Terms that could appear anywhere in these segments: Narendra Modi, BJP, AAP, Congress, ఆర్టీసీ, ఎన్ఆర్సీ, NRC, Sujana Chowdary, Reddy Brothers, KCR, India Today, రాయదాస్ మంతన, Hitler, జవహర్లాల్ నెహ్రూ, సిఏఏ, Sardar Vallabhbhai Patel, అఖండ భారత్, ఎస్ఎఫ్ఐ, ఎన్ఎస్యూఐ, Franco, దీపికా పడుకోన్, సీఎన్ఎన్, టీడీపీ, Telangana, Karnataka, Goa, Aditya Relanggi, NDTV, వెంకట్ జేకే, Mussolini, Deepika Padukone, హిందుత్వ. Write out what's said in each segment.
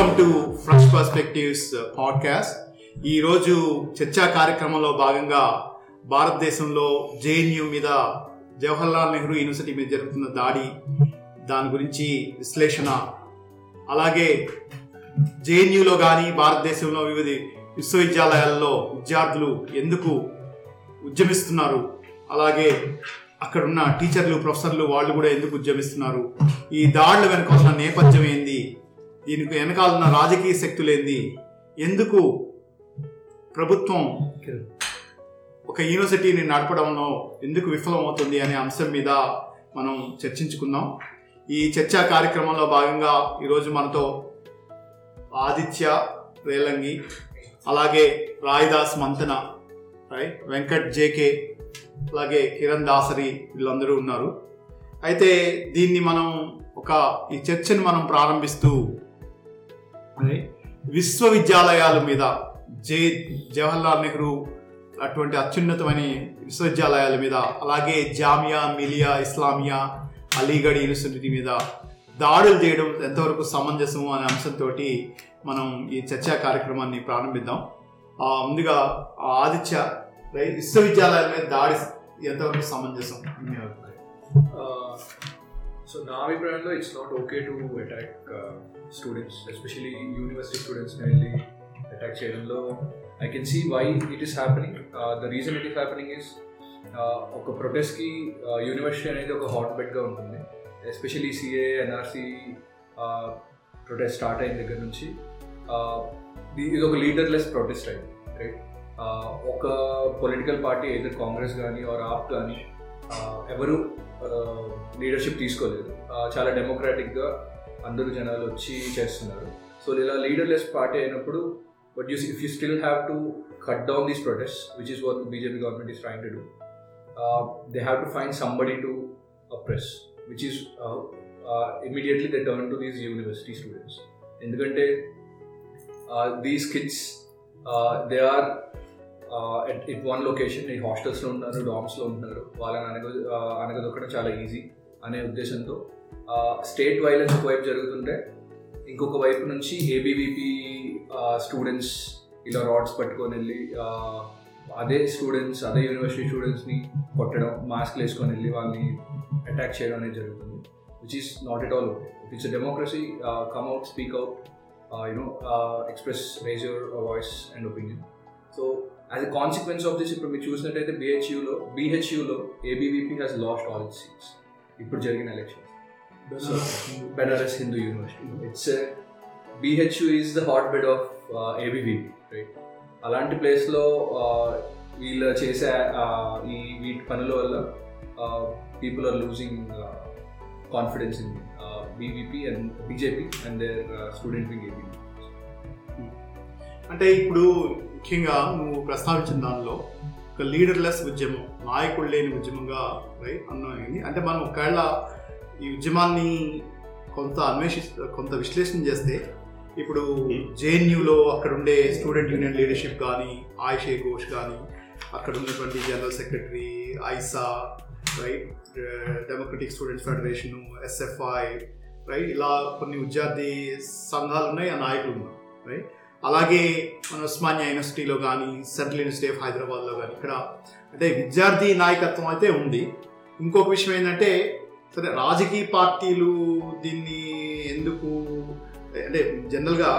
Welcome to fresh perspectives podcast. ఈరోజు చర్చా కార్యక్రమంలో భాగంగా భారతదేశంలో జేఎన్యూ మీద, జవహర్లాల్ నెహ్రూ యూనివర్సిటీ మీద జరుగుతున్న దాడి, దాని గురించి విశ్లేషణ, అలాగే జేఎన్యూలో కానీ భారతదేశంలో వివిధ విశ్వవిద్యాలయాల్లో విద్యార్థులు ఎందుకు ఉద్యమిస్తున్నారు, అలాగే అక్కడున్న టీచర్లు, ప్రొఫెసర్లు వాళ్ళు కూడా ఎందుకు ఉద్యమిస్తున్నారు, ఈ దాడుల వెనుక ఉన్న నేపథ్యం ఏంది, దీనికి వెనకాలన్న రాజకీయ శక్తులేంది, ఎందుకు ప్రభుత్వం ఒక యూనివర్సిటీని నడపడంలో ఎందుకు విఫలమవుతుంది అనే అంశం మీద మనం చర్చించుకుందాం. ఈ చర్చా కార్యక్రమంలో భాగంగా ఈరోజు మనతో ఆదిత్య రేలంగి, అలాగే రాయదాస్ మంతన, వెంకట్ జేకే, అలాగే కిరణ్ దాసరి వీళ్ళందరూ ఉన్నారు. అయితే దీన్ని మనం ఈ చర్చను మనం ప్రారంభిస్తూ విశ్వవిద్యాలయాల మీద, జవహర్లాల్ నెహ్రూ అటువంటి అత్యున్నతమైన విశ్వవిద్యాలయాల మీద, అలాగే జామియా మిలియా ఇస్లామియా, అలీగఢ్ యూనివర్సిటీ మీద దాడులు చేయడం ఎంతవరకు సమంజసం అనే అంశంతో మనం ఈ చర్చా కార్యక్రమాన్ని ప్రారంభిద్దాం. ముందుగా ఆదిత్య, విశ్వవిద్యాలయాల మీద దాడి ఎంతవరకు సమంజసం? సో నా అభిప్రాయంలో it's not okay to attack students, especially university స్టూడెంట్స్ని వెళ్ళి అటాక్ చేయడంలో I can see why it is happening. The reason it is happening is ఒక ప్రొటెస్ట్కి యూనివర్సిటీ అనేది ఒక హాట్ బెడ్గా ఉంటుంది. Especially CAA ఎన్ఆర్సీ protest start అయిన దగ్గర నుంచి ఇది ఒక లీడర్లెస్ ప్రొటెస్ట్ అయింది, రైట్? ఒక పొలిటికల్ పార్టీ ఏదో కాంగ్రెస్ కానీ ఆర్ ఆప్ కానీ ఎవరు లీడర్షిప్ తీసుకోలేదు. చాలా డెమోక్రాటిక్గా అందరూ జనాలు వచ్చి చేస్తున్నారు. సో ఇలా లీడర్లెస్ పార్టీ అయినప్పుడు but if you still have to cut down these protest, which is what BJP government is trying to do, they have to find somebody to oppress, which is immediately they turn to these university students. ఎందుకంటే these kids they are it one location, ఈ హాస్టల్స్లో ఉంటున్నారు, డామ్స్లో ఉంటున్నారు, వాళ్ళని అనగదొక్కడం చాలా easy అనే ఉద్దేశంతో state violence ఒకవైపు జరుగుతుంటే, ఇంకొక వైపు నుంచి ఏబీవీపీ స్టూడెంట్స్ ఇలా రాడ్స్ పట్టుకొని వెళ్ళి అదే స్టూడెంట్స్, అదే యూనివర్సిటీ స్టూడెంట్స్ని కొట్టడం, మాస్క్లు వేసుకొని వెళ్ళి వాళ్ళని అటాక్ చేయడం అనేది జరుగుతుంది, which is not at all okay. It's a democracy, come out, speak out, you know, express, raise your voice and opinion. So as a consequence of this, ఇప్పుడు మీరు చూసినట్టయితే BHUలో ABVP has lost all its seats. ఇప్పుడు జరిగిన elections, so Banaras Hindu university, it's BHU is the hot bed of ABVP, right? అలాంటి ప్లేస్లో వీళ్ళు చేసే ఈ వీటి పనుల వల్ల people are losing confidence in BVP and BJP and their student wing ABVP. అంటే ఇప్పుడు ముఖ్యంగా నువ్వు ప్రస్తావించిన దానిలో ఒక లీడర్లెస్ ఉద్యమం, నాయకుడు లేని ఉద్యమంగా అన్నది. అంటే మనం ఒకవేళ ఈ ఉద్యమాన్ని కొంత విశ్లేషణ చేస్తే, ఇప్పుడు జేఎన్యూలో అక్కడ ఉండే స్టూడెంట్ యూనియన్ లీడర్షిప్ కానీ, ఆయిషా ఘోష్ కానీ, అక్కడ ఉన్నటువంటి general secretary ఐసా, right, democratic students federation, SFI, right, ఇలా కొన్ని విద్యార్థి సంఘాలు ఉన్నాయి, ఆ నాయకులు ఉన్నాయి, రైట్? అలాగే మన ఉస్మానియా యూనివర్సిటీలో కానీ, సెంట్రల్ యూనివర్సిటీ ఆఫ్ హైదరాబాద్లో కానీ, ఇక్కడ అంటే విద్యార్థి నాయకత్వం అయితే ఉంది. ఇంకొక విషయం ఏంటంటే, సరే రాజకీయ పార్టీలు దీన్ని ఎందుకు అంటే జనరల్గా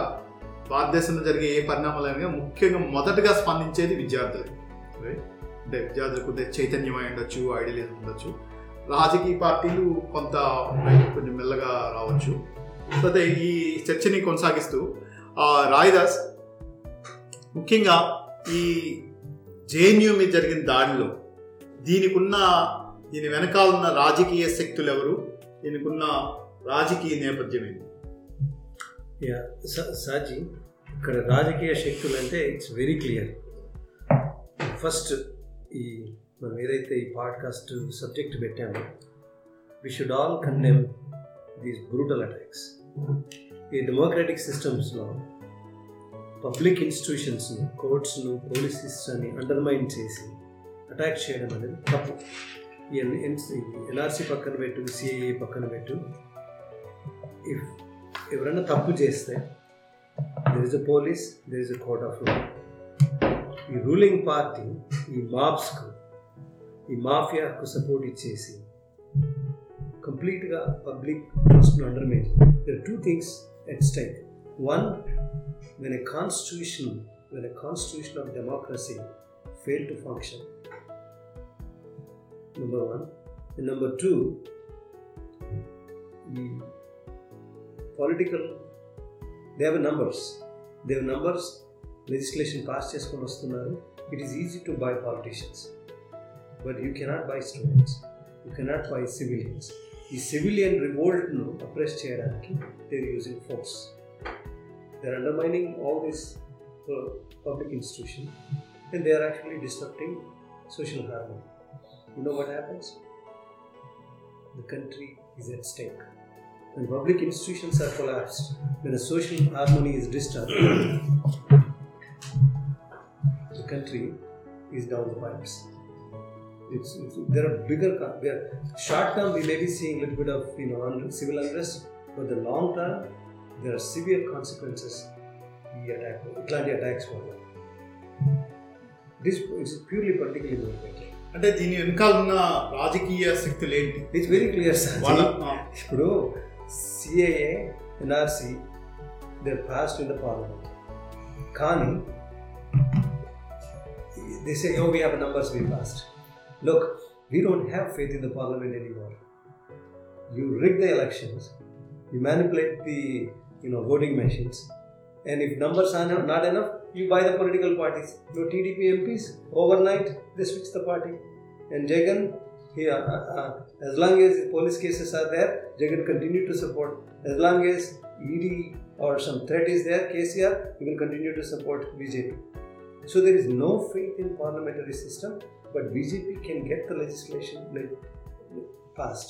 భారతదేశంలో జరిగే ఏ పరిణామాలైనా ముఖ్యంగా మొదటగా స్పందించేది విద్యార్థులు, రైట్? అంటే విద్యార్థులకు ఉండే చైతన్యం అయి ఉండొచ్చు, ఐడియలిజం ఉండొచ్చు, రాజకీయ పార్టీలు కొంచెం మెల్లగా రావచ్చు. అయితే ఈ చర్చని కొనసాగిస్తూ రాయదాస్, ముఖ్యంగా ఈ జేఎన్యూ మీద జరిగిన దాడిలో దీని వెనకాల ఉన్న రాజకీయ శక్తులు ఎవరు, దీనికున్న రాజకీయ నేపథ్యం ఏంటి? సాజీ, ఇక్కడ రాజకీయ శక్తులు అంటే ఇట్స్ వెరీ క్లియర్. ఫస్ట్ ఈ మనం ఏదైతే ఈ పాడ్కాస్ట్ సబ్జెక్ట్ పెట్టామో, we should all condemn these brutal attacks. ఈ డెమోక్రాటిక్ సిస్టమ్స్లో పబ్లిక్ ఇన్స్టిట్యూషన్స్ను, కోర్ట్స్ను, పోలీస్ సిస్టమ్ని అండర్మైన్ చేసి అటాక్ చేయడం అనేది తప్పు. ఎన్ఆర్సీ పక్కన పెట్టు, సిఏఏ పక్కన పెట్టు, ఎవరైనా తప్పు చేస్తే There is a police, there is a court of law. ఈ రూలింగ్ పార్టీ ఈ మాబ్స్కు, ఈ మాఫియాకు సపోర్ట్ ఇచ్చేసి కంప్లీట్గా పబ్లిక్ ట్రస్ట్ను undermine. There are two things at stake. One, when a constitution of democracy failed to function, number one. And number two, they have numbers, legislation pass cheskoni vastunaru. It is easy to buy politicians, but you cannot buy students, you cannot buy civilians. ఈ civilian revolt ను oppress చేయడానికి they are using force. They are undermining all these public institutions, and they are actually disrupting social harmony. You know what happens? The country is at stake. When public institutions are collapsed, when a social harmony is disturbed, the country is down the pipes. There are bigger, short term we may be seeing a little bit of civil unrest, but the long term there are severe consequences. ఇట్లాంటి attacks వల్ల it's purely political movement. అంటే దీని వెనకాల ఉన్న రాజకీయ శక్తులు ఏంటి? It's very clear sir. ఇప్పుడు సిఏఏ, NRC they passed in the parliament, కానీ they say oh we have numbers we passed. Look, we don't have faith in the parliament anymore. You rig the elections, you manipulate the voting machines. And if numbers are not enough, you buy the political parties. No TDP MPs, overnight they switch the party. And Jagan, as long as police cases are there, Jagan continue to support. As long as ED or some threat is there, KCR, he will continue to support BJP. So there is no faith in parliamentary system, but BJP can get the legislation passed.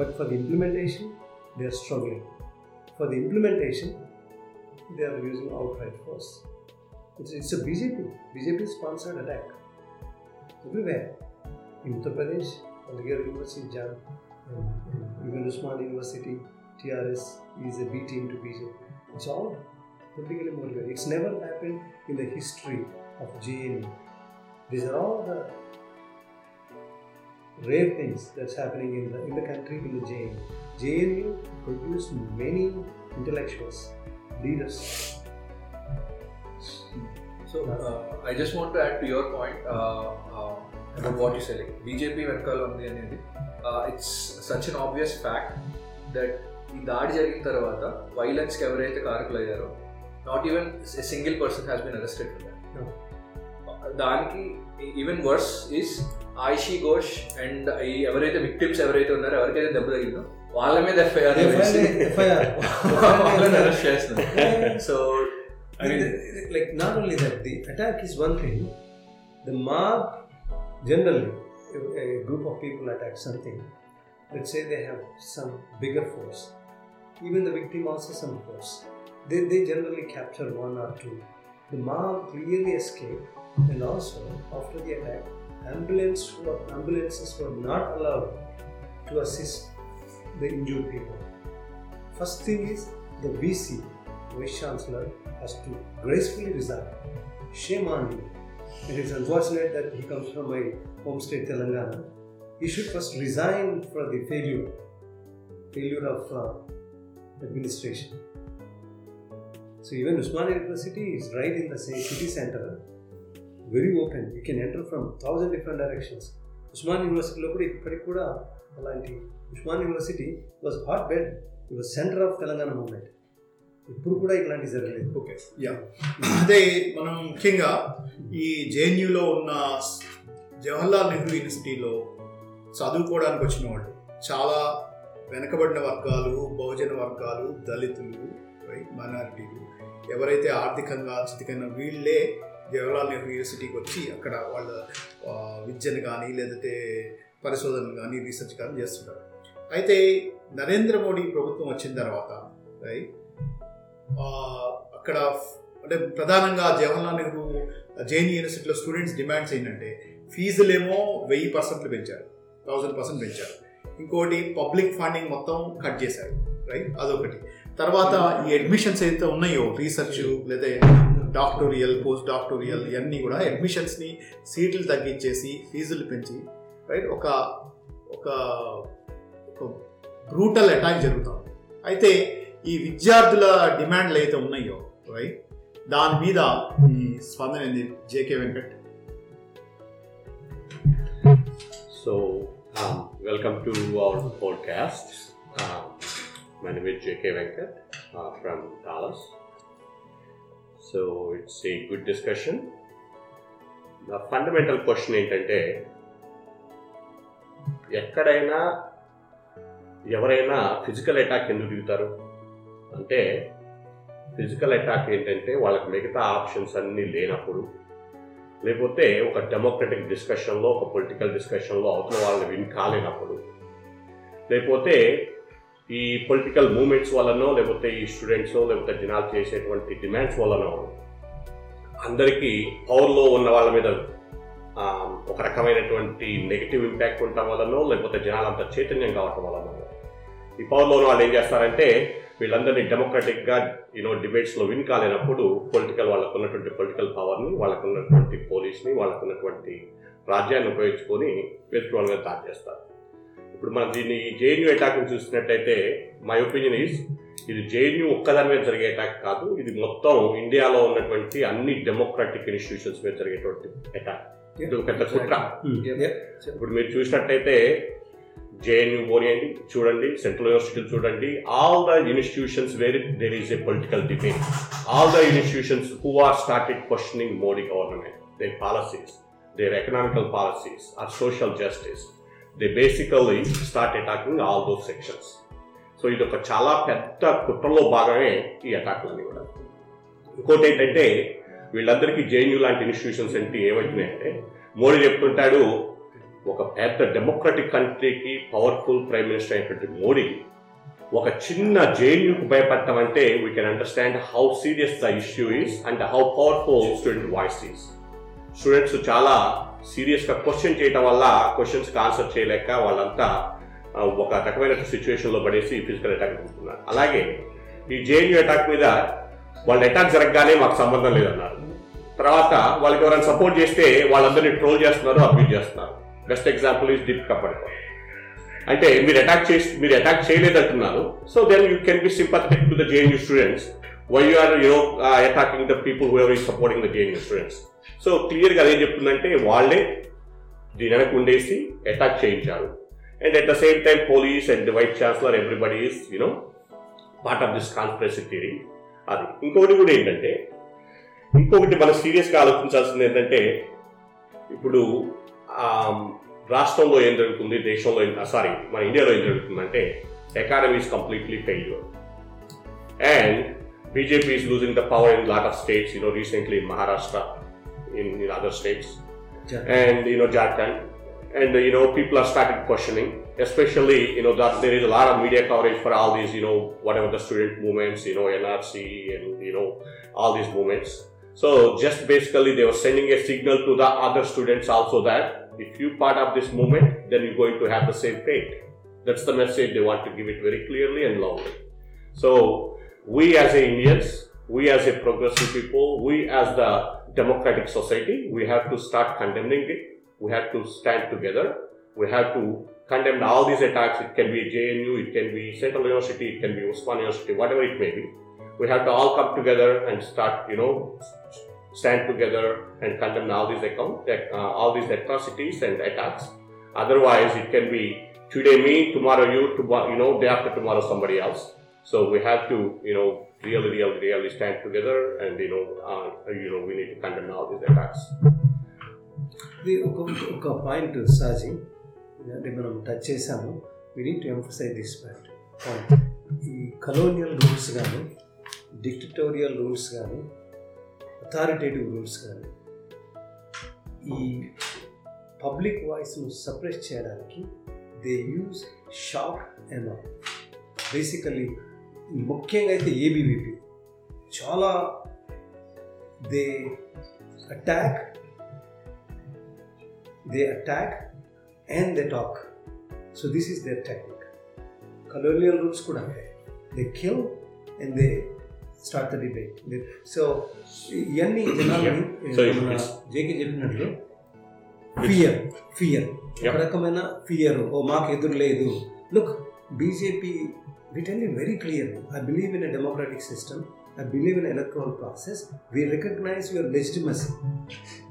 But for the implementation, they are struggling. For the implementation, they are using outright force. It's a BJP sponsored attack everywhere. In Uttar Pradesh, Aligarh University, Jamia Millia Islamia University, TRS is a B team to BJP. It's all politically motivated. It's never happened in the history of JNU. These are all the rare things that's happening in the country in the JNU. JNU produced many intellectuals. Leaders. So I just want to add to your point about what you said. Like BJP వెనకాల ఉంది అనేది it's such an obvious fact that ఈ దాడి జరిగిన తర్వాత వైలెన్స్కి ఎవరైతే కారకులయ్యారో not even a single person has been arrested for that. దానికి even worse is Aisha Ghosh and ఎవరైతే victims ఎవరైతే ఉన్నారో ఎవరికైతే దెబ్బ తగిలిందో వాళ్ళ మీద అరెస్ట్ చేస్తున్నారు. So like not only that, the Attack is one thing. The mob, generally, a group of people attack something. Let's say they have some bigger force. Even the victim also some force. They generally capture one or two. The mob clearly escaped, and also after the attack, ambulances were not allowed to assist the injured people. First thing is the VC, Vice Chancellor, has to gracefully resign. Shame on him. It is unfortunate that he comes from my home state Telangana. He should first resign for the failure of administration. So even Osmania University is right in the same city center, very open. You can enter from 1,000 different directions. Osmania University lo kuda ikkadi kuda అలాంటి. Osmania university was hot bed, it was centre of Telangana movement. ఇప్పుడు కూడా ఇలాంటివి జరగలేదు. Okay, yeah, అదే మనం ముఖ్యంగా ఈ జేఎన్యూలో ఉన్న జవహర్లాల్ నెహ్రూ యూనివర్సిటీలో చదువుకోవడానికి వచ్చిన వాళ్ళు చాలా వెనకబడిన వర్గాలు, బహుజన వర్గాలు, దళితులు, మైనారిటీలు, ఎవరైతే ఆర్థికంగా చితికైనా వీళ్ళే జవహర్లాల్ నెహ్రూ యూనివర్సిటీకి వచ్చి అక్కడ వాళ్ళ విద్యను కానీ లేదంటే పరిశోధనలు కానీ రీసెర్చ్ కానీ చేస్తున్నారు. అయితే నరేంద్ర మోడీ ప్రభుత్వం వచ్చిన తర్వాత అక్కడ అంటే ప్రధానంగా జవహర్లాల్ నెహ్రూ జేఎన్యూ యూనివర్సిటీలో స్టూడెంట్స్ డిమాండ్స్ ఏంటంటే ఫీజులేమో 1000% పెంచారు, 1000% పెంచారు. ఇంకోటి పబ్లిక్ ఫండింగ్ మొత్తం కట్ చేశారు, రైట్, అదొకటి. తర్వాత ఈ అడ్మిషన్స్ ఏదైతే ఉన్నాయో రీసెర్చ్ లేదా డాక్టోరియల్ పోస్ట్ డాక్టోరియల్ ఇవన్నీ కూడా అడ్మిషన్స్ని సీట్లు తగ్గించేసి ఫీజులు పెంచి రైట్ ఒక ఒక బ్రూటల్ అటాక్ జరుగుతాం. అయితే ఈ విద్యార్థుల డిమాండ్లు అయితే ఉన్నాయో రైట్ దాని మీద ఈ స్పందన ఏంది JK Venkat? So welcome to our podcast. My name is JK Venkat from Dallas. So it's a good discussion. The fundamental question ఏంటంటే ఎక్కడైనా ఎవరైనా ఫిజికల్ అటాక్ ఎందుకు దిగుతారు అంటే ఫిజికల్ అటాక్ ఏంటంటే వాళ్ళకి మిగతా ఆప్షన్స్ అన్నీ లేనప్పుడు, లేకపోతే ఒక డెమోక్రటిక్ డిస్కషన్లో ఒక పొలిటికల్ డిస్కషన్లో అవతల వాళ్ళని విన్ కాలేనప్పుడు, లేకపోతే ఈ పొలిటికల్ మూమెంట్స్ వల్లనో లేకపోతే ఈ స్టూడెంట్స్ లేకపోతే జనాలు చేసేటువంటి డిమాండ్స్ వల్లనో అందరికీ పవర్లో ఉన్న వాళ్ళ మీద ఒక రకమైనటువంటి నెగిటివ్ ఇంపాక్ట్ ఉండటం వల్లనో లేకపోతే జనాలు అంత చైతన్యం కావటం వల్లనో ఈ పవర్లో ఉన్న వాళ్ళు ఏం చేస్తారంటే వీళ్ళందరినీ డెమోక్రటిక్గా డిబేట్స్లో విన్ కాలేనప్పుడు పొలిటికల్ వాళ్ళకు ఉన్నటువంటి పొలిటికల్ పవర్ని, వాళ్ళకు ఉన్నటువంటి పోలీస్ని, వాళ్ళకు ఉన్నటువంటి రాజ్యాన్ని ఉపయోగించుకొని వ్యతిరేకుల మీద దాడి చేస్తారు. ఇప్పుడు మనం దీన్ని జేఎన్యూ అటాక్ని చూసినట్టయితే మై ఒపీనియన్ ఈజ్ ఇది జేఎన్యూ ఒక్కదాని మీద జరిగే అటాక్ కాదు, ఇది మొత్తం ఇండియాలో ఉన్నటువంటి అన్ని డెమోక్రాటిక్ ఇన్స్టిట్యూషన్స్ మీద జరిగేటువంటి అటాక్. ఇది ఒక పెద్ద కుట్ర. ఇప్పుడు మీరు చూసినట్టయితే జేఎన్యూ పోనీయండి, చూడండి సెంట్రల్ యూనివర్సిటీ చూడండి, all the institutions where there is a political debate, all the institutions who are started questioning Modi government, their policies, their economical policies or social justice. They basically start attacking all those sections. So ఇది ఒక చాలా పెద్ద కుట్రలో భాగమే ఈ అటాక్లన్నీ కూడా. ఇంకోటి ఏంటంటే వీళ్ళందరికీ జేఎన్యూ లాంటి ఇన్స్టిట్యూషన్స్ ఏంటి ఏమవుతున్నాయంటే మోడీ చెప్తుంటాడు ఒక పెద్ద డెమోక్రటిక్ కంట్రీకి పవర్ఫుల్ ప్రైమ్ మినిస్టర్ అయినటువంటి మోడీ ఒక చిన్న జేఎన్యూకి భయపడటం అంటే we can understand how serious the issue is and how powerful student voice is. Students చాలా సీరియస్గా క్వశ్చన్ చేయడం వల్ల క్వశ్చన్స్కి ఆన్సర్ చేయలేక వాళ్ళంతా ఒక రకమైన సిచ్యువేషన్లో పడేసి ఫిజికల్ అటాక్ జరుగుతున్నారు. అలాగే ఈ జేఎన్యూ అటాక్ మీద వాళ్ళ అటాక్ జరగగానే మాకు సంబంధం లేదన్నారు, తర్వాత వాళ్ళకి ఎవరైనా సపోర్ట్ చేస్తే వాళ్ళందరినీ ట్రోల్ చేస్తున్నారు, అబ్యూజ్ చేస్తున్నారు. Best example is దీపికా పడుకోన్. అంటే మీరు అటాక్ చేయలేదంటున్నారు, so then you can be sympathetic to the JNU students why you are attacking the people who ever is supporting the JNU students. So క్లియర్గా అదేం చెప్తుందంటే వాళ్ళే దీని వెనక ఉండేసి అటాక్ చేయించారు. And at the same time police and vice chancellor everybody is part of this conspiracy theory. అది ఇంకొకటి కూడా ఏంటంటే ఇంకొకటి మనం సీరియస్గా ఆలోచించాల్సింది ఏంటంటే ఇప్పుడు రాష్ట్రంలో ఏం జరుగుతుంది, దేశంలో మన ఇండియాలో ఏం జరుగుతుందంటే economy is completely failure and BJP is losing the power in lot of states, recently in Maharashtra, in other states, and Jharkhand, and people are started questioning, especially that there is a lot of media coverage for all these whatever the student movements, NRC and all these movements. So just basically they were sending a signal to the other students also that if you part of this movement then you're going to have the same fate. That's the message they want to give it very clearly and loudly. So we as Indians, we as a progressive people, we as the democratic society, we have to start condemning it, we have to stand together, we have to condemn all these attacks. It can be JNU, it can be Central University, it can be Osmania University, whatever it may be. We have to all come together and start, stand together and condemn all these all these atrocities and attacks. Otherwise it can be today me, tomorrow you, day after tomorrow somebody else. So we have to, really stand together and we need to condemn all these attacks. ఒక point Saji అంటే మనం touch చేసాము, we need to emphasize this point. ఈ colonial rules కానీ, dictatorial rules కానీ, authoritative rules కానీ ఈ public వాయిస్ను సప్రెస్ చేయడానికి they use shock and all. Basically ముఖ్యంగా అయితే ఏబీవీపీ చాలా they attack and they talk. So this is their technique. Colonial rules కూడా they kill and they start the debate. So, JK చెప్పినట్లు fear ఒక రకమైన fear, ఓ మాకు ఎదురు లేదు. Look, BJP we tell it very clearly, I believe in a democratic system, I believe in an electoral process, we recognize your legitimacy,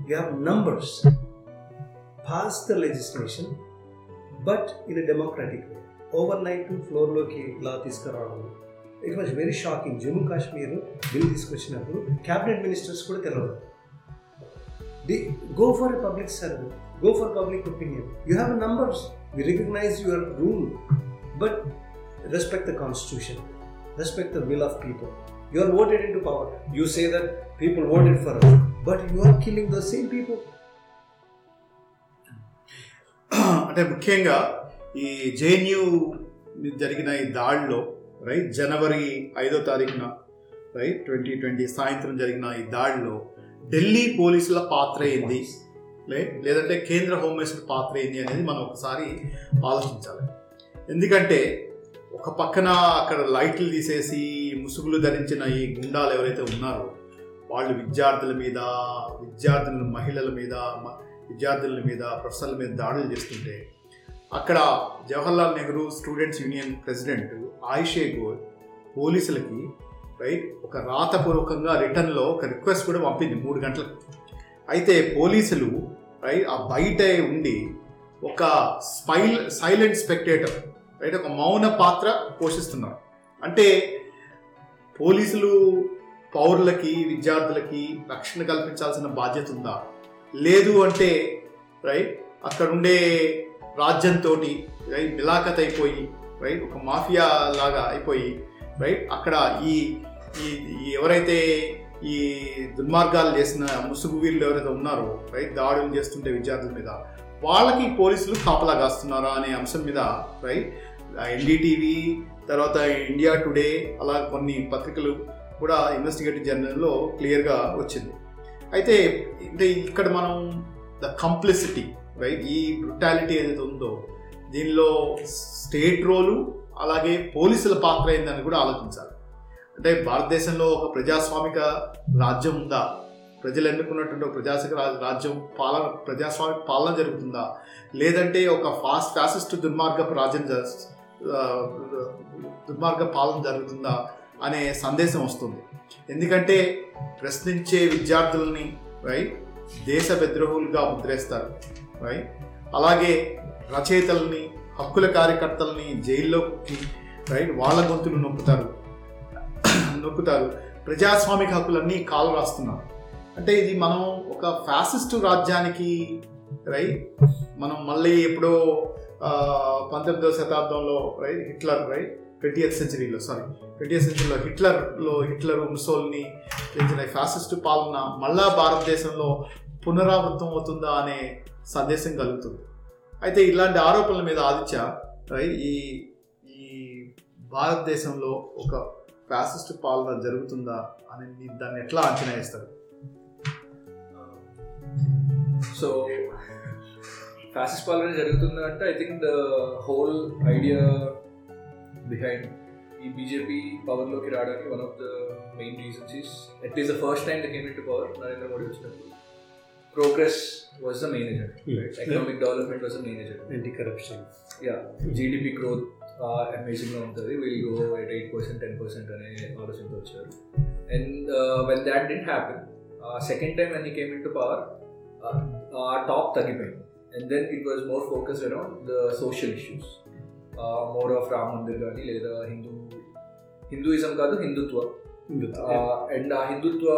we have numbers, pass the legislation, but in a democratic way. Overnight floor loki la tiskaradu, it was very shocking. Jammu Kashmir bill discussionappudu cabinet ministers kuda telavaru, they go for a public survey, go for public opinion, you have numbers, we recognize your rule, but respect the constitution, respect the will of people. You are voted into power, you say that people voted for us, but you are killing the same people. అంటే ముఖ్యంగా ఈ JNU జరిగిన ఈ దాడిలో right జనవరి 5వ తారీఖున right 2020 సాయంత్రం జరిగిన ఈ దాడిలో ఢిల్లీ పోలీసుల పాత్ర ఏంది, లేదంటే కేంద్ర హోంమంత్రి పాత్ర ఏంది అనేది మనం ఒకసారి ఆలోచించాలి. ఎందుకంటే ఒక పక్కన అక్కడ లైట్లు తీసేసి ముసుగులు ధరించిన ఈ గుండాలు ఎవరైతే ఉన్నారో వాళ్ళు విద్యార్థుల మీద, మహిళల మీద, ప్రొఫెసర్ల మీద దాడులు చేస్తుంటే, అక్కడ జవహర్లాల్ నెహ్రూ students union president Aishe Ghosh పోలీసులకి రైట్ ఒక రాతపూర్వకంగా రిటర్న్లో ఒక రిక్వెస్ట్ కూడా పంపింది 3 గంటలకు. అయితే పోలీసులు రైట్ ఆ బయట ఉండి ఒక సైలెంట్ స్పెక్టేటర్ రైట్ ఒక మౌన పాత్ర పోషిస్తున్నారు. అంటే పోలీసులు పౌరులకి, విద్యార్థులకి రక్షణ కల్పించాల్సిన బాధ్యత ఉందా? లేదు. అంటే రైట్ అక్కడ ఉండే రాజ్యంతో రైట్ మిలాఖత్ అయిపోయి రైట్ ఒక మాఫియా లాగా అయిపోయి రైట్ అక్కడ ఈ ఎవరైతే ఈ దుర్మార్గాలు చేసిన ముసుగు వీరులు ఎవరైతే ఉన్నారో రైట్ దాడులు చేస్తుంటే విద్యార్థుల మీద వాళ్ళకి పోలీసులు కాపలా కాస్తున్నారా అనే అంశం మీద రైట్ ఎన్డీటీవీ, తర్వాత ఇండియా టుడే, అలా కొన్ని పత్రికలు కూడా ఇన్వెస్టిగేటివ్ జర్నల్లో క్లియర్గా వచ్చింది. అయితే ఇక్కడ మనం ద కంప్లిసిటీ రైట్ ఈ బ్రుటాలిటీ ఏదైతే ఉందో దీనిలో స్టేట్ రోలు అలాగే పోలీసుల పాత్ర ఏందని కూడా ఆలోచించాలి. అంటే భారతదేశంలో ఒక ప్రజాస్వామిక రాజ్యం ఉందా? ప్రజలు ఎన్నుకున్నటువంటి ప్రజాస్వామిక పాలన జరుగుతుందా? లేదంటే ఒక ఫ్యాసిస్ట్ దుర్మార్గ పాలన జరుగుతుందా అనే సందేశం వస్తుంది. ఎందుకంటే ప్రశ్నించే విద్యార్థులని రైట్ దేశ విద్రోహులుగా ముద్రేస్తారు, రైట్ అలాగే రచయితల్ని, హక్కుల కార్యకర్తల్ని జైల్లో రైట్ వాళ్ళ గొంతులు నొక్కుతారు, ప్రజాస్వామిక హక్కులన్నీ కాలు రాస్తున్నారు. అంటే ఇది మనం ఒక ఫ్యాసిస్టు రాజ్యానికి రైట్ మనం మళ్ళీ ఎప్పుడో 19వ శతాబ్దంలో రైట్ హిట్లర్ రైట్ 20th సెంచరీలో హిట్లర్ ముసోలిని చేసిన ఫ్యాసిస్టు పాలన మళ్ళా భారతదేశంలో పునరావృతం అవుతుందా అనే సందేశం కలుగుతుంది. అయితే ఇలాంటి ఆరోపణల మీద ఆదిత్య రైట్ ఈ ఈ భారతదేశంలో ఒక ఫ్యాసిస్టు పాలన జరుగుతుందా అని దాన్ని ఎట్లా అంచనా వేస్తారు? So, fascist పాలన జరుగుతుందా అంటే I think the whole idea behind the BJP పవర్లోకి రావడానికి one of the main reasons is, at least the first time they came into power, Narendra Modi వచ్చినప్పుడు progress was the main agenda. Right. Economic development was the main agenda. Anti-corruption. Yeah. GDP growth amazingగా ఉంటుంది, we'll go at 8%, 10% అనే ఆలోచనతో వచ్చారు. And when that didn't happen, second time when he came into power, top తగ్గిపోయింది. And then it was more focused around the social issues, more of Ram Mandir కానీ, లేదా Hinduism కాదు హిందుత్వ, and ఆ హిందుత్వ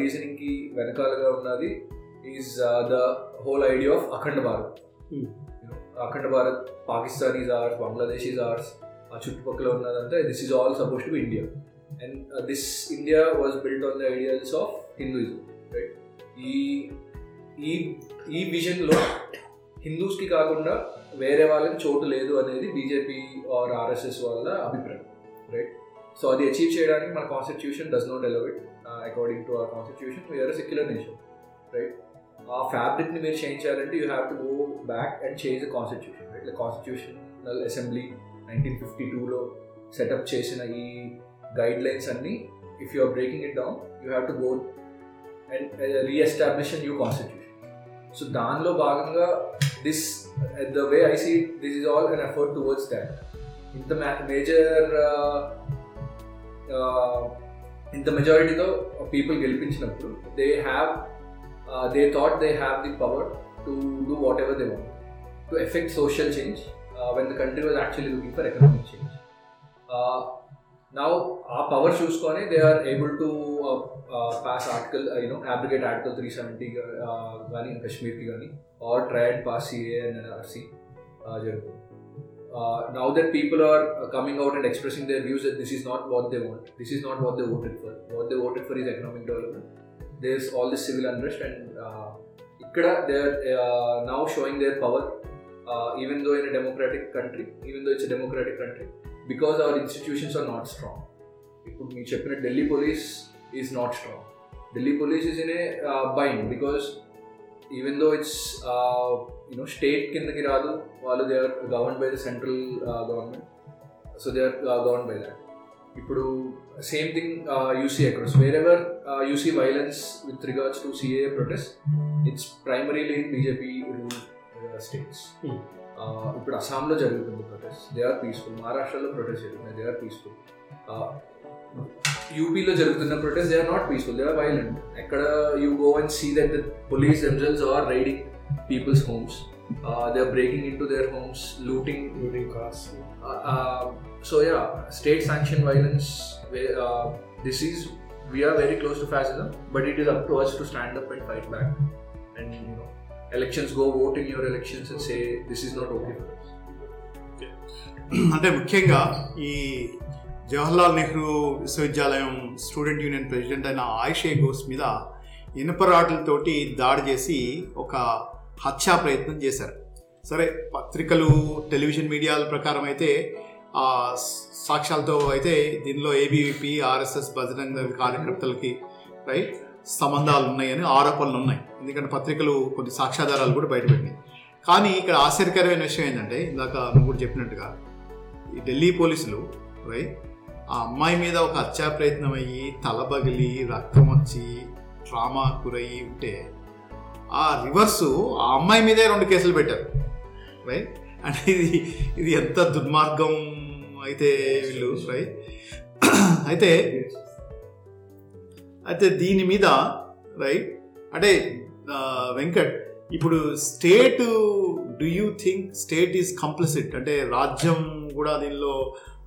రీజనింగ్కి వెనకాలగా ఉన్నది is the whole idea of అఖండ భారత్. అఖండ భారత్, Pakistan is ours, Bangladesh is ours, ఆ చుట్టుపక్కల ఉన్నదంతా this is all suppose to be India, and this India was built on the ideas of Hinduism. Right ఈ విజన్లో హిందూస్కి కాకుండా వేరే వాళ్ళకి చోటు లేదు అనేది బీజేపీ ఆర్ ఆర్ఎస్ఎస్ వాళ్ళ అభిప్రాయం. రైట్, సో అది అచీవ్ చేయడానికి మన constitution does not allow it. According to our constitution we are secular nation. Right, ఆ ఫ్యాబ్రిక్ని మీరు చేంజ్ చేయాలంటే you have to go back and change the constitution. Right, constitutional assembly 1952లో సెటప్ చేసిన ఈ గైడ్ లైన్స్ అన్ని, if you are breaking it down you have to go and reestablish new constitution. So దానిలో భాగంగా this the way I see this is all an effort towards that. ఇంత major ఇంత మెజారిటీతో people గెలిపించినప్పుడు they thought they have the power to do what ever they want to effect social change when the country was actually looking for economic change. Now ఆ power చూసుకొని they are able to pass article you know abrogate article 370 కానీ కశ్మీర్కి కానీ or try and pass CA and ఎన్ఆర్సీ జరుగుతుంది. Now that people are coming out and expressing their views that this is not what they want, this is not what they voted for. What they voted for is economic development. There is all this civil unrest and they are now showing their power even though in a democratic country, even though it's a democratic country, because our institutions are not strong. Delhi police is not strong. Delhi police is in a bind because even though it's state kindaki raadu, వాళ్ళు they are governed by the central government, so they are governed by that. ఇప్పుడు same thing you see across wherever you see violence with regards to CAA protest it's primarily in BJP rule states. ఇప్పుడు అస్సాంలో జరుగుతుంది protest, they are peaceful. మహారాష్ట్రలో protest జరుగుతుంది, they are peaceful. యూపీలో జరుగుతున్న protest they are not peaceful, they are violent. ఎక్కడ you go and see that the police themselves are raiding people's homes. They are breaking into their homes, looting cars. State sanctioned violence. We are very close to fascism, but it is up to us to stand up and fight back. And elections, go vote in your elections and say this is not okay for us. అంటే ముఖ్యంగా ఈ జవహర్లాల్ నెహ్రూ విశ్వవిద్యాలయం student union president అయిన ఆయిషా ఘోష్ మీద ఇనుపరాటలతోటి దాడి చేసి ఒక హత్యా ప్రయత్నం చేశారు. సరే, పత్రికలు టెలివిజన్ మీడియాల ప్రకారం అయితే ఆ సాక్ష్యాలతో అయితే దీనిలో ఏబీవీపీ, ఆర్ఎస్ఎస్, బజరంగ కార్యకర్తలకి రైట్ సంబంధాలు ఉన్నాయని ఆరోపణలు ఉన్నాయి. ఎందుకంటే పత్రికలు కొన్ని సాక్ష్యాధారాలు కూడా బయటపెట్టినాయి. కానీ ఇక్కడ ఆశ్చర్యకరమైన విషయం ఏంటంటే, ఇందాక నువ్వు కూడా చెప్పినట్టుగా ఈ ఢిల్లీ పోలీసులు రైట్ ఆ అమ్మాయి మీద ఒక హత్యా ప్రయత్నం అయ్యి తల పగిలి రక్తం వచ్చి ట్రామా గురయ్యి ఉంటే ఆ రివర్సు ఆ అమ్మాయి మీదే 2 కేసులు పెట్టారు రైట్. అంటే ఇది ఎంత దుర్మార్గం అయితే వీళ్ళు రైట్. అయితే దీని మీద రైట్ అంటే వెంకట్, ఇప్పుడు state do you think state is complicit, అంటే రాజ్యం కూడా దీనిలో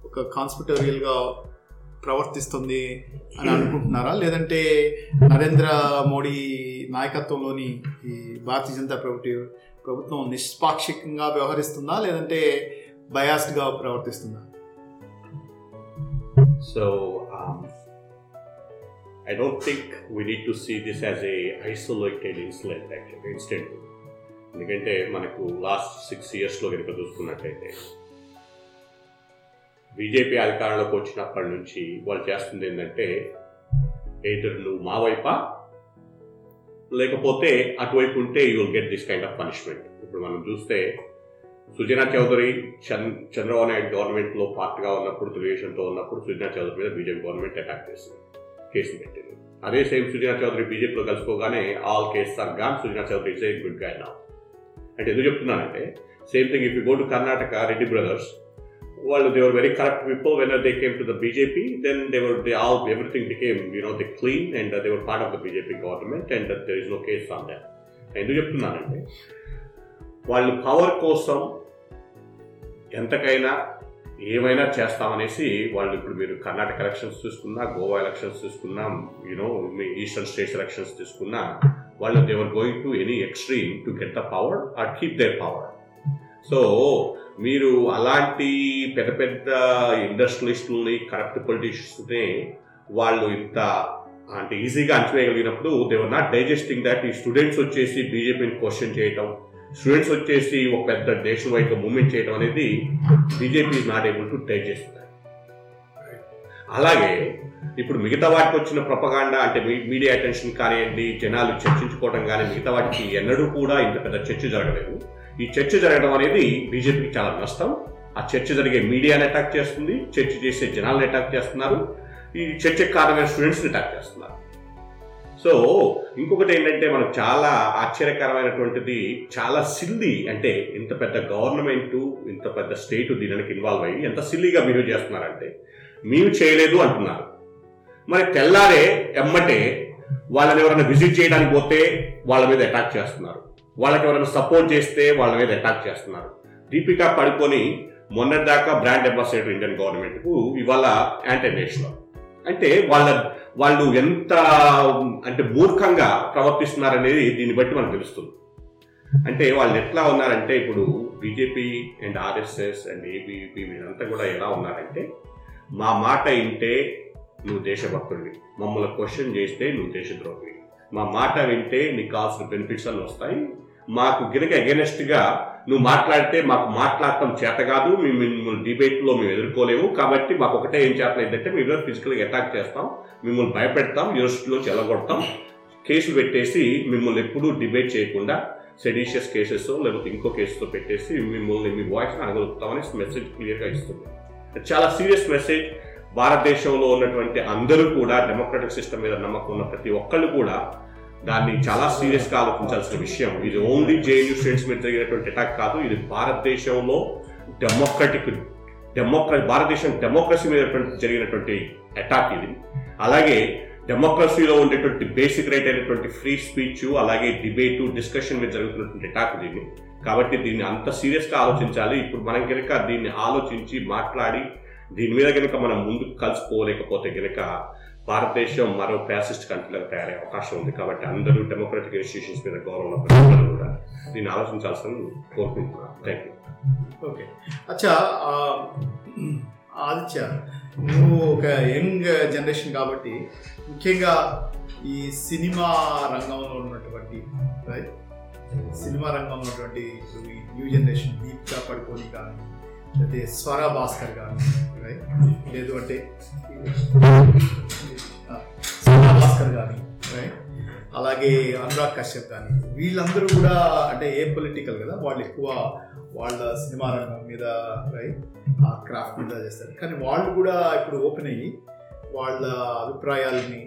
ఒక కాన్స్పిటోరియల్గా ప్రవర్తిస్తుంది అని అనుకుంటున్నారా? లేదంటే నరేంద్ర మోడీ నాయకత్వంలోని ఈ భారతీయ జనతా ప్రభుత్వం నిష్పాక్షికంగా వ్యవహరిస్తుందా, లేదంటే బయాస్డ్గా ప్రవర్తిస్తుందా? So I don't think we need to see this as a isolated incident. ఎందుకంటే మనకు లాస్ట్ 6 ఇయర్స్లో కనుక చూసుకున్నట్టయితే బీజేపీ అధికారంలోకి వచ్చినప్పటి నుంచి వాళ్ళు చేస్తుంది ఏంటంటే ఎయిదర్ నువ్వు మా వైపా లేకపోతే అటువైపు ఉంటే you will get this kind of punishment. ఇప్పుడు మనం చూస్తే సుజనా చౌదరి చంద్రబాబు నాయుడు గవర్నమెంట్లో పార్ట్గా ఉన్నప్పుడు, తెలుగుదేశంతో ఉన్నప్పుడు సుజనా చౌదరి మీద బీజేపీ గవర్నమెంట్ అటాక్ చేసింది, కేసు పెట్టింది. అదే సేమ్ సుజనా చౌదరి బీజేపీలో కలుసుకోగానే all cases are gone, Sujana Chowdary is a good guy now. అంటే ఎందుకు చెప్తున్నానంటే same thing if you go to Karnataka Reddy brothers, వాళ్ళు they were very corrupt people. When they came to the BJP then they were they all everything became they clean and they were part of the BJP government and there is no case on that. ఎందుకు చెప్తున్నానంటే వాళ్ళు power కోసం ఎంతకైనా ఏమైనా చేస్తామనేసి వాళ్ళు. ఇప్పుడు మీరు Karnataka elections తీసుకున్నా, గోవా ఎలక్షన్స్ తీసుకున్నా, మీ ఈస్టర్న్ స్టేట్స్ ఎలక్షన్స్ తీసుకున్నా, వాళ్ళు they were going to any extreme to get the power or keep their power. So మీరు అలాంటి పెద్ద పెద్ద ఇండస్ట్రియలిస్టులని, కరప్ట్ పొలిటీషియన్స్ని వాళ్ళు ఇంత అంటే ఈజీగా అంచవేయగలిగినప్పుడు they were not digesting that. ఈ స్టూడెంట్స్ వచ్చేసి బీజేపీని క్వశ్చన్ చేయటం, స్టూడెంట్స్ వచ్చేసి ఒక పెద్ద నేషన్ వైడ్గా మూవ్మెంట్ చేయడం అనేది BJP is not able to digest that. అలాగే ఇప్పుడు మిగతా వాటికి వచ్చిన ప్రొపగాండా అంటే మీడియా అటెన్షన్ కానివ్వండి, జనాలు చర్చించుకోవడం కానీ మిగతా వాటికి ఎన్నడూ కూడా ఇంత పెద్ద చర్చ జరగలేదు. ఈ చర్చ జరగడం అనేది బీజేపీకి చాలా నష్టం. ఆ చర్చ జరిగే మీడియాని అటాక్ చేస్తుంది, చర్చ చేసే జనాలను అటాక్ చేస్తున్నారు. ఈ చర్చకు కారణమైన స్టూడెంట్స్ని అటాక్ చేస్తున్నారు. సో ఇంకొకటి ఏంటంటే మనకు చాలా ఆశ్చర్యకరమైనటువంటిది, చాలా సిల్లీ, అంటే ఇంత పెద్ద గవర్నమెంటు, ఇంత పెద్ద స్టేటు దీనికి ఇన్వాల్వ్ అయ్యి ఎంత సిల్లీగా బిహేవ్ చేస్తున్నారంటే మేము చేయలేదు అంటున్నారు. మరి తెల్లారే ఎమ్మటే వాళ్ళని ఎవరైనా విజిట్ చేయడానికి పోతే వాళ్ళ మీద అటాక్ చేస్తున్నారు, వాళ్ళకి ఎవరైనా సపోర్ట్ చేస్తే వాళ్ళ మీద అటాక్ చేస్తున్నారు. దీపికా పడుకొని మొన్నటిదాకా బ్రాండ్ అంబాసిడర్ ఇండియన్ గవర్నమెంట్కు, ఇవాళ యాంటీ నేషనల్. అంటే వాళ్ళు ఎంత అంటే మూర్ఖంగా ప్రవర్తిస్తున్నారనేది దీన్ని బట్టి మనకు తెలుస్తుంది. అంటే వాళ్ళు ఎట్లా ఉన్నారంటే ఇప్పుడు BJP and RSS and ABVP వీళ్ళంతా కూడా ఎలా ఉన్నారంటే, మా మాట వింటే నువ్వు దేశభక్తుడివి, మమ్మల్ని క్వశ్చన్ చేస్తే నువ్వు దేశద్రోహివి, మా మాట వింటే నీకు కావాల్సిన బెనిఫిట్స్ అన్నీ వస్తాయి, మాకు గినక అగెనెస్ట్గా నువ్వు మాట్లాడితే మాకు మాట్లాడటం చేత కాదు, మిమ్మల్ని డిబేట్లో మేము ఎదుర్కోలేము, కాబట్టి మాకు ఒకటే ఏం చేతలేదంటే మేము ఫిజికల్గా అటాక్ చేస్తాం, మిమ్మల్ని భయపెడతాం, యూనివర్సిటీలో చెల్లగొడతాం, కేసులు పెట్టేసి మిమ్మల్ని ఎప్పుడూ డిబేట్ చేయకుండా సెడీషియస్ కేసెస్ లేకపోతే ఇంకో కేసుతో పెట్టేసి మిమ్మల్ని మీ వాయిస్ని అనగలుగుతామని మెసేజ్ క్లియర్గా ఇస్తుంది. చాలా సీరియస్ మెసేజ్. భారతదేశంలో ఉన్నటువంటి అందరూ కూడా డెమోక్రటిక్ సిస్టమ్ మీద నమ్మకం ఉన్న ప్రతి ఒక్కళ్ళు కూడా దాన్ని చాలా సీరియస్గా ఆలోచించాల్సిన విషయం. ఇది ఓన్లీ జేఎన్యూ స్టూడెంట్స్ మీద జరిగినటువంటి అటాక్ కాదు, ఇది భారతదేశంలో భారతదేశం డెమోక్రసీ మీద జరిగినటువంటి అటాక్ ఇది. అలాగే డెమోక్రసీలో ఉండేటువంటి బేసిక్ రైట్ అయినటువంటి ఫ్రీ స్పీచ్, అలాగే డిబేటు, డిస్కషన్ మీద జరుగుతున్నటువంటి అటాక్ దీన్ని. కాబట్టి దీన్ని అంత సీరియస్గా ఆలోచించాలి. ఇప్పుడు మనం కనుక దీన్ని ఆలోచించి మాట్లాడి దీని మీద కనుక మనం ముందుకు కలిసిపోలేకపోతే కనుక భారతదేశం మరో ఫ్యాసిస్ట్ కంట్రీలకు తయారయ్యే అవకాశం ఉంది. కాబట్టి అందరూ డెమోక్రటిక్ ఇన్స్టిట్యూషన్స్ మీద గౌరవం ప్రజలు కూడా దీన్ని ఆలోచించాల్సిందని కోరుకుంటున్నాను. Thank you. ఓకే, అచ్చా ఆదిత్య, నువ్వు ఒక యంగ్ జనరేషన్ కాబట్టి ముఖ్యంగా ఈ సినిమా రంగంలో ఉన్నటువంటి సినిమా రంగంలో ఉన్నటువంటి న్యూ జనరేషన్ దీపికా పడుకొని కానీ, అయితే స్వరా భాస్కర్ గారు, లేదు అంటే స్వరా భాస్కర్ కానీ, అలాగే అనురాగ్ కశ్యప్ కానీ, వీళ్ళందరూ కూడా అంటే ఏ పొలిటికల్ కదా, వాళ్ళు ఎక్కువ వాళ్ళ సినిమా రంగం మీద ఆ క్రాఫ్ట్ మీద చేస్తారు. కానీ వాళ్ళు కూడా ఇప్పుడు ఓపెన్ అయ్యి వాళ్ళ అభిప్రాయాలని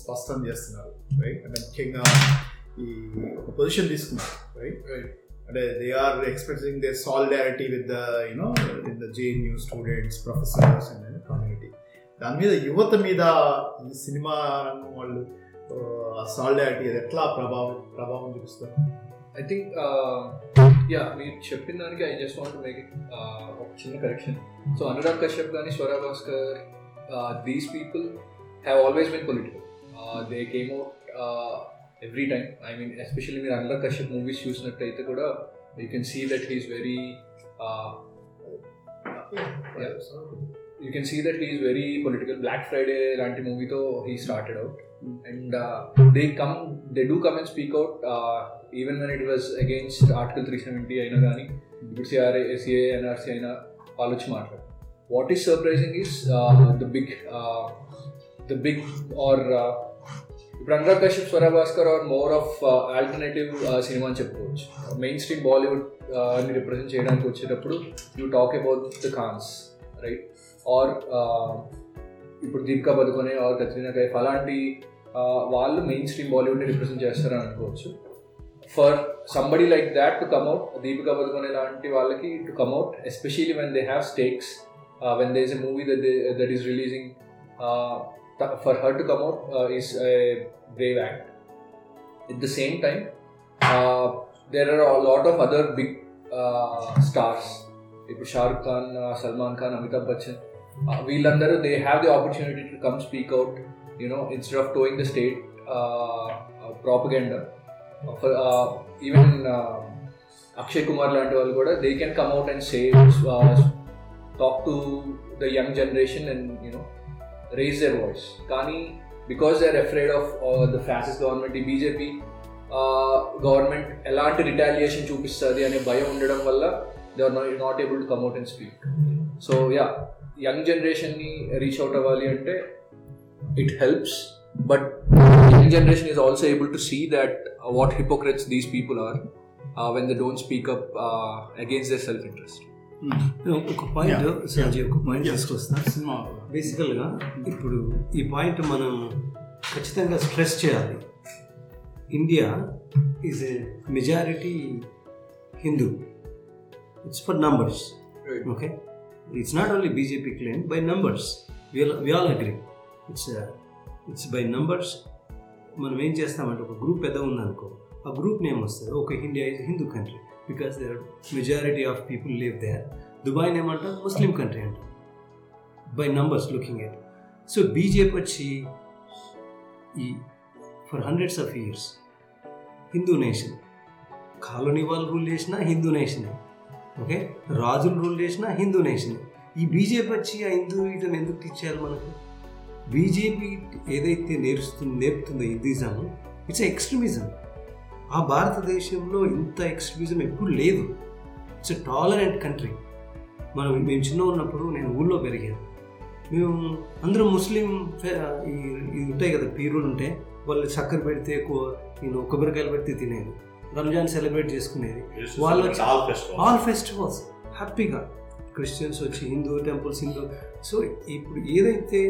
స్పష్టం చేస్తున్నారు. అంటే ముఖ్యంగా ఈ ఒక పొజిషన్ తీసుకున్నారు. They are expressing their solidarity with the, you know, with the JNU students, professors and the community. దాని మీద యువత మీద ఈ సినిమా రంగం వాళ్ళు సాలిడారిటీ అది ఎట్లా ప్రభావం చూపిస్తారు? ఐ థింక్ మీరు చెప్పిన దానికి I just want to make it ఒక చిన్న కరెక్షన్. సో అనురాగ్ కశ్యప్ కానీ, Swara Bhaskar, these people have always been political. They came out every time. I mean, especially మీరు Anurag Kashyap movies చూసినట్టయితే కూడా you can see that he is very you can see that he is very political. Black Friday లాంటి మూవీతో he started out and they do come and speak out even when it was against Article 370 అయినా కానీ, ఇప్పుడు CRA, NRC అయినా వాళ్ళు వచ్చి మాట్లాడారు. What is surprising is the big or Anurag Kashyap, Swara Bhaskar are more of alternative cinema అని చెప్పుకోవచ్చు. Mainstream బాలీవుడ్ని రిప్రజెంట్ చేయడానికి వచ్చేటప్పుడు you talk about the Khans, right? Or ఇప్పుడు దీపికా పదుకొనే ఆర్ కత్రీనా కైఫ్ అలాంటి వాళ్ళు మెయిన్ స్ట్రీమ్ బాలీవుడ్ని రిప్రజెంట్ చేస్తారని అనుకోవచ్చు. For somebody like that to come out, Deepika Padukone లాంటి వాళ్ళకి to come out, especially when they have stakes, when they is a movie that is releasing, for her to come out is a brave act. At the same time, there are a lot of other big stars like Shah Rukh Khan, Salman Khan, Amitabh Bachchan. Veellandaru they have the opportunity to come speak out, you know, instead of towing the state propaganda. Even Akshay Kumar laanti vallu kuda they can come out and say talk to the young generation and, you know, raise their voice. కానీ because they are afraid of the fascist government, ఈ BJP government ఎలాంటి retaliation చూపిస్తుంది అనే భయం ఉండడం వల్ల they are not able to come out and speak. So young జనరేషన్ని reach out అవ్వాలి అంటే it helps, but young generation is also able to see that what hypocrites these people are when they don't speak up against their self interest. ఒక point sir ఒక point తీసుకొస్తున్నా. బేసికల్గా ఇప్పుడు ఈ point మనం ఖచ్చితంగా స్ట్రెస్ చేయాలి. India is a majority Hindu, it's for numbers, okay. It's not only BJP claim, by numbers we all agree, it's by numbers. మనం ఏం చేస్తామంటే ఒక గ్రూప్ పెద్ద ఉందనుకో, ఆ గ్రూప్ నేమ్ వస్తుంది, okay India is Hindu country because there are majority of people live there. Dubai name అంటారు Muslim country అంటారు, by numbers looking at. So BJP వచ్చి ఈ for hundreds of years Hindu nation, colony వాళ్ళు rule చేసినా హిందూ నేషనే, okay, రాజులు rule చేసినా హిందూ నేషనే. ఈ బీజేపీ వచ్చి ఆ హిందూయిజం ఎందుకు ఇచ్చారు మనకు? బీజేపీ ఏదైతే నేర్పుతుందో హిందూయిజం, ఇట్స్ ఎక్స్ట్రీమిజం. ఆ భారతదేశంలో ఇంత ఎక్స్ట్రీమిజం ఎప్పుడు లేదు. It's a tolerant country. మేము చిన్న ఉన్నప్పుడు నేను ఊళ్ళో పెరిగాను, మేము అందరూ ముస్లిం ఇది ఉంటాయి కదా పీరులు ఉంటాయి, వాళ్ళు చక్కెర పెడితే నేను కొబ్బరికాయలు పెడితే తినేది, రంజాన్ సెలబ్రేట్ చేసుకునేది, వాళ్ళు ఆల్ ఫెస్టివల్స్ హ్యాపీగా. క్రిస్టియన్స్ వచ్చి హిందూ టెంపుల్స్ హిందూ. సో ఇప్పుడు ఏదైతే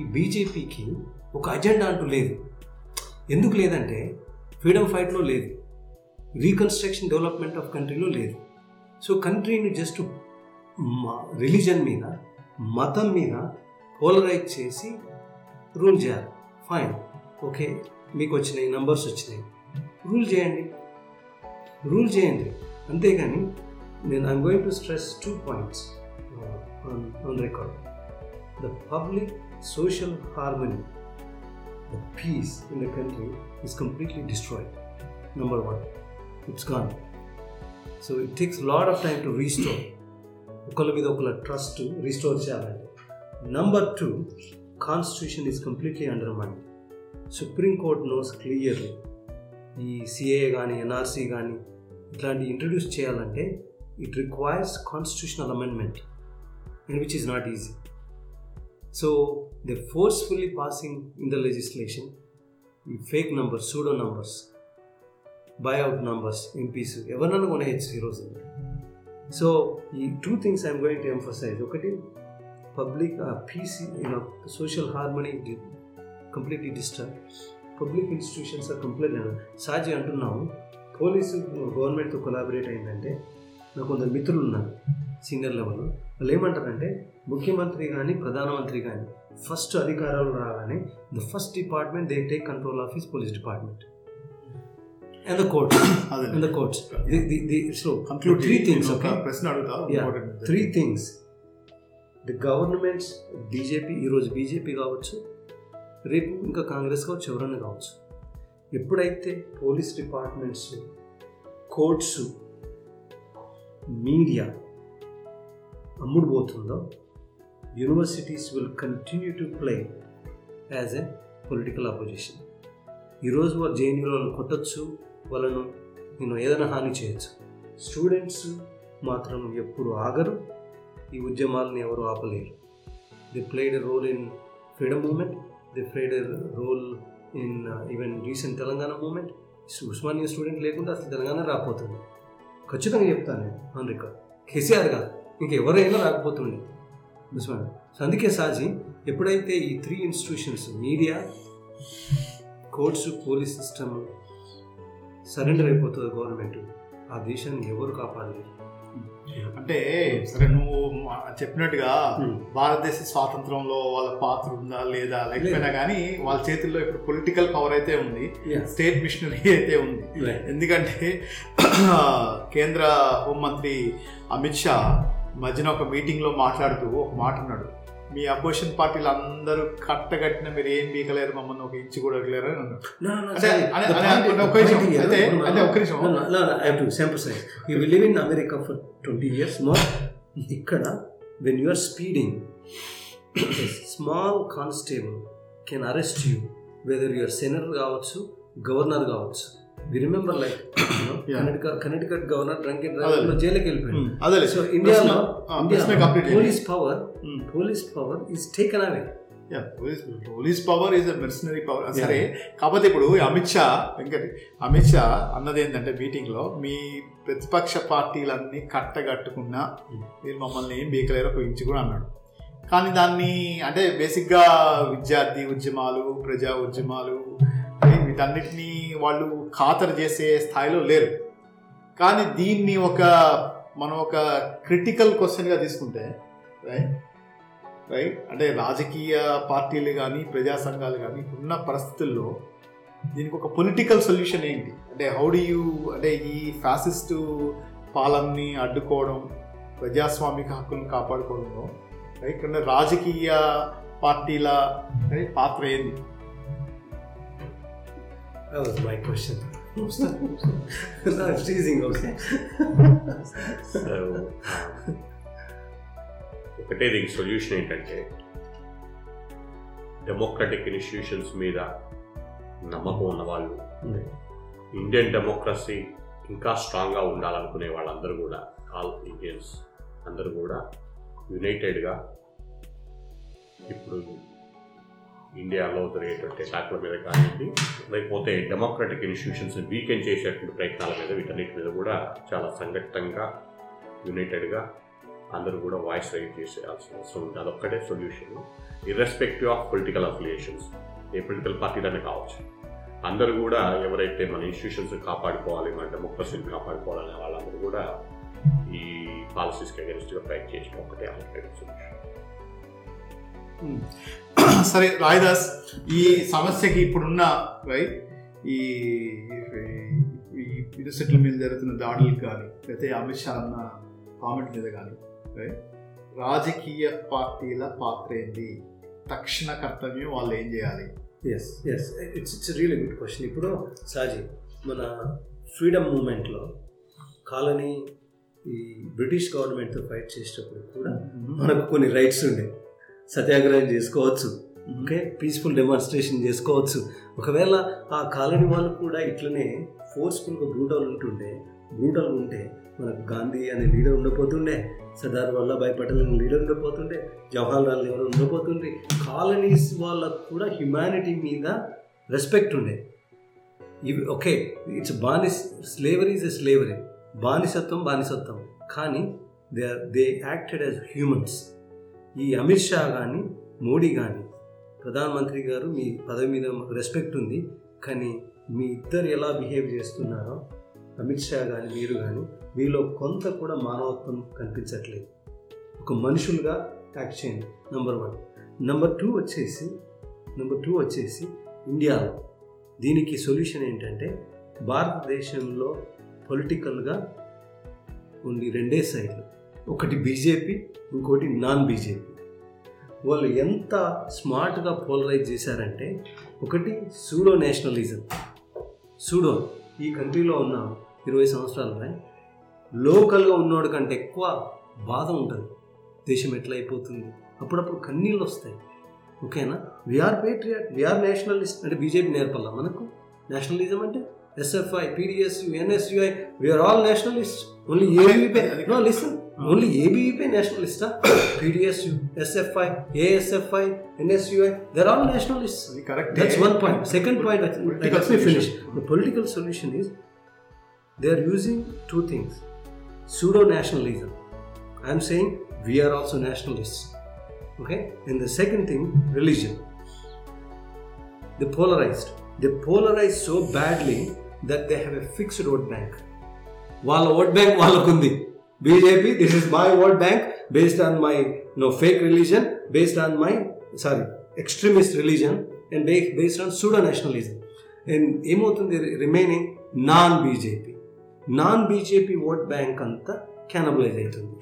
ఈ బీజేపీకి ఒక అజెండా అంటూ లేదు. ఎందుకు లేదంటే ఫ్రీడమ్ ఫైట్లో లేదు, రీకన్స్ట్రక్షన్ డెవలప్మెంట్ ఆఫ్ కంట్రీలో లేదు. సో కంట్రీని జస్ట్ రిలీజన్ మీద మతం మీద పోలరైజ్ చేసి రూల్ చేయాలి. ఫైన్, ఓకే మీకు వచ్చినాయి నంబర్స్ వచ్చినాయి, రూల్ చేయండి అంతేగాని. నేను I'm going to stress 2 points on record. The public social harmony, the peace in the country is completely destroyed. Number one, it's gone. So it takes a lot of time to restore. ఒకళ్ళ మీద ఒకళ్ళ trust restore చేయాలంటే. Number 2, Constitution is completely undermined. Supreme Court knows clearly. ఈ సిఏఏ కానీ ఎన్ఆర్సీ కానీ ఇట్లాంటివి introduce చేయాలంటే it requires constitutional amendment and which is not easy. So they forcefully passing in the legislation ఈ fake numbers, pseudo numbers, buyout numbers, MPs ఎవరినైనా కొనేయచ్చు ఈరోజు. So ఈ 2 things I'm going to emphasize. ఒకటి public peace, social harmony completely disturb. Public institutions are complete. సాజీ అంటున్నాము police గవర్నమెంట్తో collaborate అయిందంటే, నాకు కొందరు మిత్రులు ఉన్నారు సీనియర్ లెవెల్లో, వాళ్ళు ఏమంటారంటే ముఖ్యమంత్రి కానీ ప్రధానమంత్రి కానీ ఫస్ట్ అధికారాలు రాగానే the first department they take control of his police department and the courts and the courts. So 3 things, okay. 3 things the governments, BJP, ఈరోజు బీజేపీ కావచ్చు, రేపు ఇంకా కాంగ్రెస్ కావచ్చు, ఎవరన్నా కావచ్చు, ఎప్పుడైతే పోలీస్ డిపార్ట్మెంట్స్, కోర్ట్స్, మీడియా అమ్ముడు పోతుందో, universities will continue to play as a political opposition. ఈరోజు వాళ్ళు జేఎన్యూలను కొట్టచ్చు, వాళ్ళను నేను ఏదైనా హాని చేయొచ్చు, స్టూడెంట్స్ మాత్రం ఎప్పుడు ఆగరు, ఈ ఉద్యమాలను ఎవరు ఆపలేరు. They played a role in freedom movement, they played a role in even recent Telangana movement. Usmania student లేకుండా అసలు తెలంగాణ రాకపోతుంది, ఖచ్చితంగా చెప్తాను నేను ఆన్ రికార్డ్. కేసీఆర్ కాదు ఇంకెవరైనా రాకపోతుండే ఉస్మానియా. సో అందుకే సాజీ ఎప్పుడైతే ఈ 3 institutions media, courts, police system surrender అయిపోతుందో గవర్నమెంట్, ఆ దేశాన్ని ఎవరు కాపాడలేదు. అంటే సరే నువ్వు చెప్పినట్టుగా భారతదేశ స్వాతంత్రంలో వాళ్ళ పాత్ర ఉందా లేదా లేకపోయినా కానీ వాళ్ళ చేతుల్లో ఇప్పుడు పొలిటికల్ పవర్ అయితే ఉంది, స్టేట్ మిషనరీ అయితే ఉంది. ఎందుకంటే కేంద్ర హోంమంత్రి అమిత్ షా మధ్యన ఒక మీటింగ్లో మాట్లాడుతూ ఒక మాట అన్నాడు, మీ అపోజిషన్ పార్టీలు అందరూ కట్టగట్టిన మీరు ఏం బీకలేరు, మమ్మల్ని ఒక ఇంచు కూడా అడగలేరు అని అన్నాడు. ఇక్కడ when you're speeding, small constable can arrest you whether you're senator కావచ్చు, గవర్నర్ కావచ్చు. We remember like Connecticut governor drunk and driving lo jail ki velipoyadu. So India police power is taken away. Police power is a mercenary power. సరే, కాకపోతే ఇప్పుడు అమిత్ షా అన్నది ఏంటంటే మీటింగ్లో, మీ ప్రతిపక్ష పార్టీలన్నీ కట్టగట్టుకున్నా మీరు మమ్మల్ని ఏం బీకలేరు ఒక ఇంచు కూడా అన్నాడు. కానీ దాన్ని అంటే బేసిక్గా విద్యార్థి ఉద్యమాలు, ప్రజా ఉద్యమాలు, వీటన్నిటినీ వాళ్ళు ఖాతరు చేసే స్థాయిలో లేరు. కానీ దీన్ని మనం ఒక క్రిటికల్ క్వశ్చన్గా తీసుకుంటే రైట్ అంటే రాజకీయ పార్టీలు కానీ ప్రజా సంఘాలు కానీ ఉన్న పరిస్థితుల్లో దీనికి ఒక పొలిటికల్ సొల్యూషన్ ఏంటి అంటే, హౌ డు యూ అంటే ఈ ఫ్యాసిస్టు పాలనని అడ్డుకోవడం, ప్రజాస్వామిక హక్కులను కాపాడుకోవడంలో రైట్ అంటే రాజకీయ పార్టీల పాత్ర ఏంది? That was my question. No, I'm teasing, okay. So, ఒకటే దీనికి సొల్యూషన్ ఏంటంటే డెమోక్రటిక్ ఇన్స్టిట్యూషన్స్ మీద నమ్మకం ఉన్నవాళ్ళు, ఇండియన్ డెమోక్రసీ ఇంకా స్ట్రాంగ్గా ఉండాలనుకునే వాళ్ళందరూ కూడా, ఆల్ ఇండియన్స్ అందరూ కూడా యునైటెడ్గా ఇప్పుడు ఇండియాలో జరిగేటువంటి శాఖల మీద కానివ్వండి, లేకపోతే డెమోక్రటిక్ ఇన్స్టిట్యూషన్స్ని వీకెన్ చేసేటువంటి ప్రయత్నాల మీద, వీటన్నిటి మీద కూడా చాలా సంఘటితంగా యునైటెడ్గా అందరూ కూడా వాయిస్ రైజ్ చేసేయాల్సిన అవసరం ఉంది. అదొక్కటే solution. Irrespective of political affiliations, ఏ పొలిటికల్ పార్టీలనే కావచ్చు, అందరూ కూడా ఎవరైతే మన ఇన్స్టిట్యూషన్స్ని కాపాడుకోవాలి, మన డెమోక్రసీని కాపాడుకోవాలనే వాళ్ళందరూ కూడా ఈ పాలసీస్కి అగెన్స్ట్గా ఫైట్ చేసిన ఒకటే ఆల్టర్నేటివ్ సొల్యూషన్. సరే రాయదాస్, ఈ సమస్యకి ఇప్పుడున్న రైట్ ఈ యూనివర్సిటీల మీద జరుగుతున్న దాడులకు కానీ, లేకపోతే అమిత్ షా అన్న కామెంట్ మీద కానీ రైట్ రాజకీయ పార్టీల పాత్ర ఏంటి, తక్షణ కర్తవ్యం వాళ్ళు ఏం చేయాలి? Yes yes it's real good question. ఇప్పుడు సాజీ మన ఫ్రీడమ్ మూమెంట్లో కాలనీ ఈ బ్రిటిష్ గవర్నమెంట్తో ఫైట్ చేసేటప్పుడు కూడా మనకు కొన్ని రైట్స్ ఉండే, సత్యాగ్రహం చేసుకోవచ్చు, ఓకే పీస్ఫుల్ డెమాన్స్ట్రేషన్ చేసుకోవచ్చు. ఒకవేళ ఆ కాలనీ వాళ్ళు కూడా ఇట్లనే ఫోర్స్ఫుల్గా బ్రూటల్గా ఉంటే మనకు గాంధీ అనే లీడర్ ఉండబోతుండే, సర్దార్ వల్లభాయ్ పటేల్ అనే లీడర్ ఉండబోతుండే, జవహర్లాల్ నెహ్రూ ఉండబోతుండే. కాలనీస్ వాళ్ళకు కూడా హ్యుమానిటీ మీద రెస్పెక్ట్ ఉండే. ఇవి okay, it's slavery is a slavery, బానిసత్వం. కానీ దే యాక్టెడ్ యాజ్ హ్యూమన్స్. ఈ అమిత్ షా కానీ మోడీ కానీ, ప్రధానమంత్రి గారు మీ పదవి మీద రెస్పెక్ట్ ఉంది, కానీ మీ ఇద్దరు ఎలా బిహేవ్ చేస్తున్నారో, అమిత్ షా కానీ మీరు కానీ, మీలో కొంత కూడా మానవత్వం కనిపించట్లేదు. ఒక మనుషులుగా యాక్ట్ చేయండి, నెంబర్ 1. నెంబర్ 2 వచ్చేసి ఇండియాలో దీనికి సొల్యూషన్ ఏంటంటే, భారతదేశంలో పొలిటికల్గా ఉంది 2 సైడ్లు, ఒకటి బీజేపీ, ఇంకోటి నాన్ బీజేపీ. వాళ్ళు ఎంత స్మార్ట్గా పోలరైజ్ చేశారంటే, ఒకటి సూడో నేషనలిజం, సూడో ఈ కంట్రీలో ఉన్న 20 సంవత్సరాలపై లోకల్గా ఉన్నోడి కంటే ఎక్కువ బాధ ఉంటుంది, దేశం ఎట్లా అయిపోతుంది, అప్పుడప్పుడు కన్నీళ్ళు వస్తాయి, ఓకేనా. వీఆర్ పేట్రియట్, వీఆర్ నేషనలిస్ట్ అంటే బీజేపీ నేర్పాల మనకు. నేషనలిజం అంటే SFI, PDSU, NSUI, we are all nationalists. Only ABVP, no listen, only ABVP nationalists, PDSU, SFI, ASFI, NSUI, they are all nationalists. Correct. That's one point. Second point, let me finish. The political solution is, they are using 2 things. Pseudo-nationalism. I am saying, we are also nationalists. Okay? And the second thing, religion. They polarized. They polarized so badly that they have a fixed vote bank. Wala vote bank walakundi. BJP, this is my vote bank based on my fake religion, based on my extremist religion, and based on pseudo nationalism. And emotundi remaining non-BJP. Non-BJP vote bank anta cannibalize aitundi.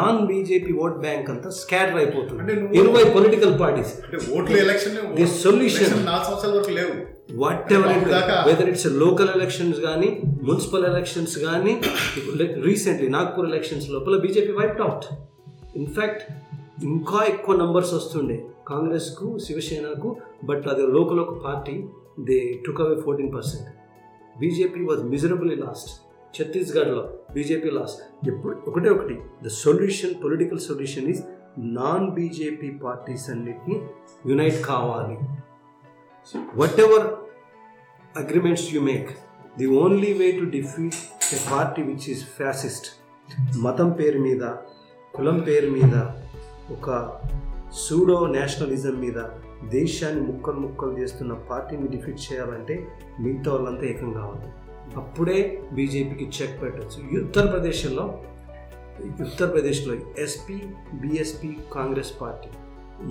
Non-BJP vote bank anta scatter అయిపోతుంది. 20 political parties. The solution, whatever it is, whether it's local elections గానీ, municipal elections గానీ, recently Nagpur elections లోపల BJP wiped out. In fact, ఇంకా ఎక్కువ numbers వస్తుండే కాంగ్రెస్కు, శివసేనకు, but అది లోకల్ ఒక party, they took away 14%. BJP was miserably lost. ఛత్తీస్గఢ్లో బీజేపీ లాస్. ఎప్పుడు ఒకటే the solution, political solution is non BJP parties అన్నిటినీ యునైట్ కావాలి. Whatever agreements you make, the only way to defeat a party which is fascist, మతం పేరు మీద, కులం పేరు మీద, ఒక సూడో నేషనలిజం మీద దేశాన్ని ముక్కలు ముక్కలు చేస్తున్న పార్టీని డిఫీట్ చేయాలంటే మిగతా వాళ్ళంతా ఏకం కావాలి. అప్పుడే బీజేపీకి చెక్ పెట్టచ్చు. ఉత్తరప్రదేశ్లో ఎస్పీ, బీఎస్పీ, కాంగ్రెస్ పార్టీ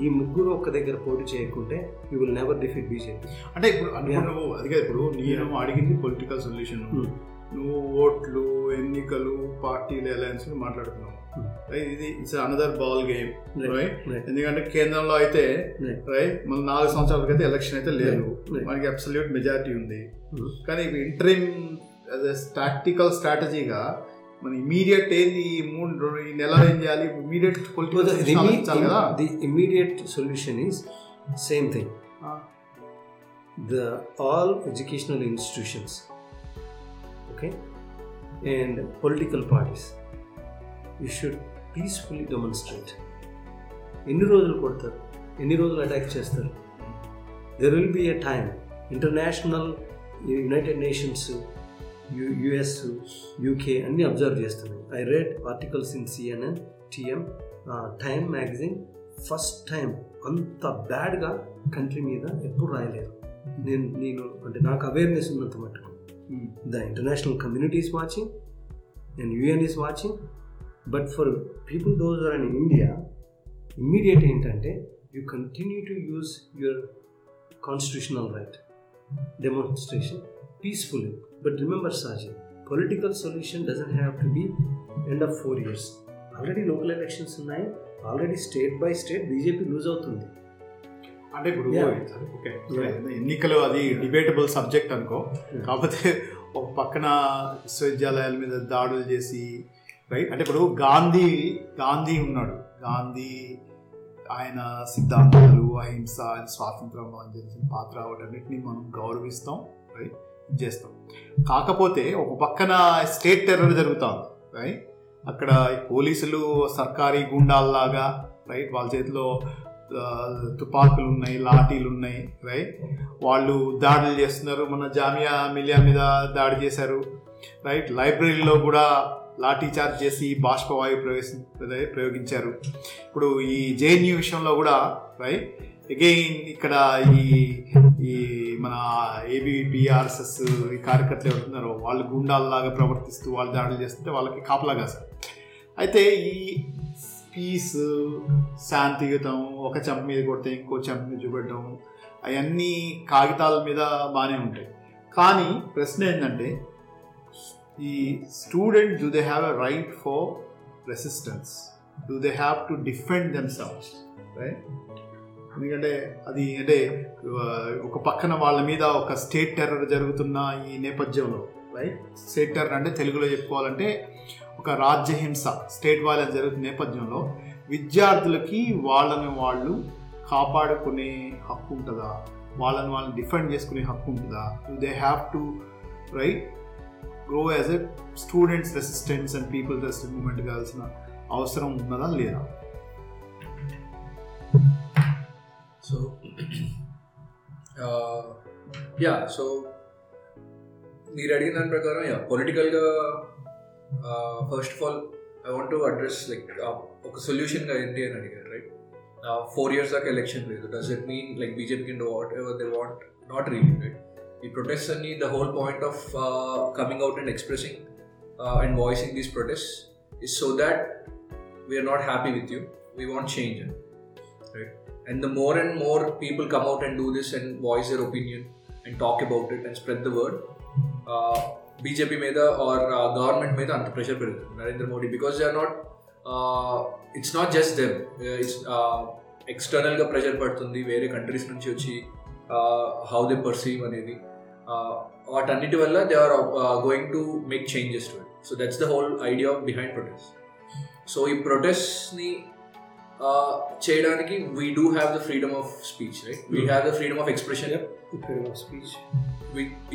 ఈ ముగ్గురు ఒక్క దగ్గర పోటీ చేయకుంటే you will never defeat BJP. అంటే ఇప్పుడు అదిగా ఇప్పుడు నేను అడిగింది పొలిటికల్ సొల్యూషన్. నువ్వు ఓట్లు, ఎన్నికలు, పార్టీల అలయన్స్ మాట్లాడుతున్నావు. ఇది it's another ball game right. ఎందుకంటే కేంద్రంలో అయితే రైట్ మన 4 సంవత్సరాలకైతే ఎలక్షన్ అయితే లేదు, మనకి అబ్సల్యూట్ మెజారిటీ ఉంది. కానీ ఇంటరిమ్ టాక్టికల్ స్ట్రాటజీగా మన ఇమీడియట్ ఏంది, ఈ నెల ఏం చేయాలి, ఇమీడియట్ పొలిటికల్ కదా. The immediate solution is same thing. The all educational institutions and political parties, you should peacefully demonstrate. ఎన్ని రోజులు కొడతారు, ఎన్ని రోజులు అటాక్ చేస్తారు? There will be a time. International, United Nations, US, UK అన్ని అబ్జర్వ్ చేస్తున్నాయి. I read articles in CNN, TM, Time magazine. First time అంత బ్యాడ్గా కంట్రీ మీద ఎప్పుడు రాయలేరు. నేను అంటే నాకు అవేర్నెస్ ఉన్నంత మట్టుకు. The international community is watching and UN is watching, but for people those who are in India, immediate ఏంటంటే you continue to use your constitutional right, demonstration peacefully. But remember Sajid, political solution doesn't have to be end of 4 years. Already local elections ఉన్నాయి, already state by state BJP lose అవుతుంది. అంటే ఇప్పుడు okay ఎన్నికలు అది debatable subject అనుకో, కాకపోతే ఒక పక్కన విశ్వవిద్యాలయాల మీద దాడులు చేసి రైట్. అంటే ఇప్పుడు గాంధీ ఉన్నాడు, గాంధీ ఆయన సిద్ధాంతాలు, అహింస, స్వాతంత్రం అని చెప్పిన పాత్ర, వాటన్నిటిని మనం గౌరవిస్తాం రైట్, చేస్తాం. కాకపోతే ఒక పక్కన స్టేట్ టెర్రర్ జరుగుతూ ఉంది రైట్. అక్కడ పోలీసులు సర్కారీ గుండాల్లాగా రైట్, వాళ్ళ చేతిలో తుపాకులు ఉన్నాయి, లాఠీలు ఉన్నాయి రైట్, వాళ్ళు దాడులు చేస్తున్నారు. మన జామియా మిలియా మీద దాడి చేశారు రైట్. లైబ్రరీలో కూడా లాఠీ చార్జ్ చేసి బాష్పవాయువు ప్రయోగించారు. ఇప్పుడు ఈ జేఎన్యూ విషయంలో కూడా రైట్, అగైన్ ఇక్కడ ఈ మన ఏబీవీపీ, ఆర్ఎస్ఎస్ ఈ కార్యకర్తలు ఎవరున్నారో వాళ్ళు గుండాల్లాగా ప్రవర్తిస్తూ వాళ్ళు దాడులు చేస్తుంటే వాళ్ళకి కాపలా కాశారు. అయితే ఈ పీస్, శాంతియుతం, ఒక చెంప మీద కొడితే ఇంకో చెంప మీద చూపెట్టడం అవన్నీ కాగితాల మీద బాగానే ఉంటాయి. కానీ ప్రశ్న ఏంటంటే ఈ student, do they have a right for resistance, do they have to defend themselves right. ఎందుకంటే అది అంటే ఒక పక్కన వాళ్ళ మీద ఒక స్టేట్ టెర్రర్ జరుగుతున్న ఈ నేపథ్యంలో రైట్, స్టేట్ టెర్రర్ అంటే తెలుగులో చెప్పుకోవాలంటే ఒక రాజ్యహింస, స్టేట్ వైలెన్స్ జరుగుతున్న నేపథ్యంలో విద్యార్థులకి వాళ్ళని వాళ్ళు కాపాడుకునే హక్కు ఉంటుందా, వాళ్ళని వాళ్ళని డిఫెండ్ చేసుకునే హక్కు ఉంటుందా? They have to right grow as a students resistance and people resistance movement కావాల్సిన అవసరం ఉన్నదా లేదా? సో మీరు అడిగిన దాని ప్రకారం పొలిటికల్గా first of all I want to address like ఒక సొల్యూషన్గా ఏంటి అని అడిగారు రైట్. 4 years దాకా ఎలక్షన్ లేదు, does it mean like BJP can do what ever they want? Not really right. ఈ ప్రొటెస్ట్ అన్ని the whole point of coming out and expressing and voicing these protest is so that we are not happy with you, we want change right. And the more and more people come out and do this and voice their opinion and talk about it and spread the word, BJP మీద or government మీద అంత pressure పెరుగుతుంది Narendra Modi. Because they are not, it's not just them, it's ఎక్స్టర్నల్గా pressure పడుతుంది వేరే countries నుంచి వచ్చి how they perceive అనేది. వాటన్నిటి వల్ల they are going to make changes to it. So that's the whole idea behind protest. So ఈ ప్రొటెస్ట్ని చేయడానికి we do have the freedom of speech right, we have the freedom of expression, freedom of speech.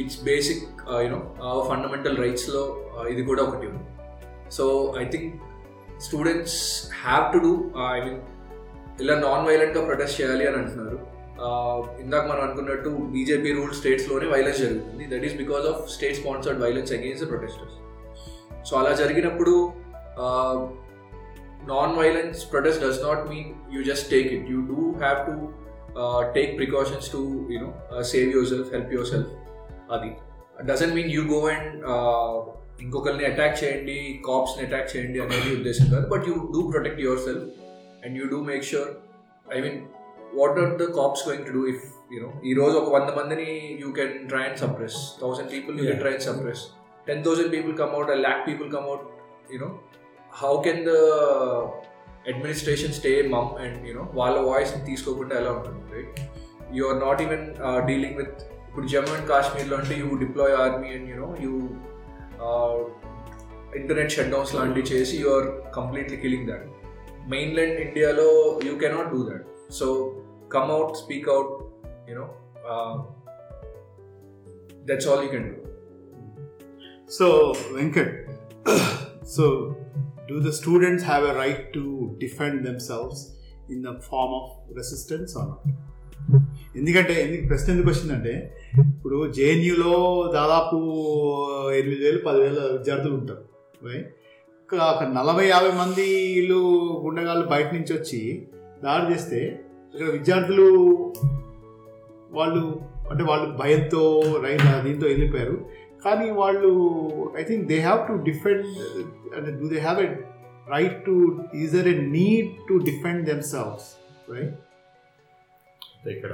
It's basic, our fundamental rights lo idu kuda okati undi. So I think students have to do, I mean ఇలా non వైలెంట్గా protest చేయాలి అని అంటున్నారు. ఇందాక మనం అనుకున్నట్టు BJP rule స్టేట్స్లోనే violence జరుగుతుంది. That is because of state sponsored violence against the protesters. So అలా జరిగినప్పుడు non-violence protest does not mean you just take it. You do have to take precautions to, you know, save yourself, help yourself. Adi. It doesn't mean you go and inkokalni attack cheyandi, cops ni attack cheyandi anedi uddesham kaadu, but you do protect yourself and you do make sure, I mean, what are the cops going to do if, you know, ee roju oka 100 mandini you can try and suppress, 1000 people you can try and suppress, 10,000 people come out, 100,000 people come out, you know, how can the administration stay mum and, you know, వాళ్ళ voice తీసుకోకుండా ఎలా ఉంటుంది, right? You are not even dealing with, ఇప్పుడు Jammu and కాశ్మీర్లో అంటే you deploy army and you know you internet shut downs లాంటివి చేసి you are completely killing that. Mainland ఇండియాలో you cannot do that. So come out, speak out, you know, that's all you can do. So Venkat, so do the students have a right to defend themselves in the form of resistance or not? ఎందుకంటే ప్రశ్న ఎందుకు వచ్చిందంటే, ఇప్పుడు జేఎన్యూలో దాదాపు 8,000-10,000 విద్యార్థులు ఉంటారు. అక్కడ 40-50 మందిలు గుండగాళ్ళు బయట నుంచి వచ్చి దాడి చేస్తే ఇక్కడ విద్యార్థులు వాళ్ళు అంటే వాళ్ళు భయంతో రైట్ దీంతో వెళ్ళిపోయారు. కానీ వాళ్ళు I think they have to defend, అంటే do they have a right to, is there a need to defend themselves, right? అంటే ఇక్కడ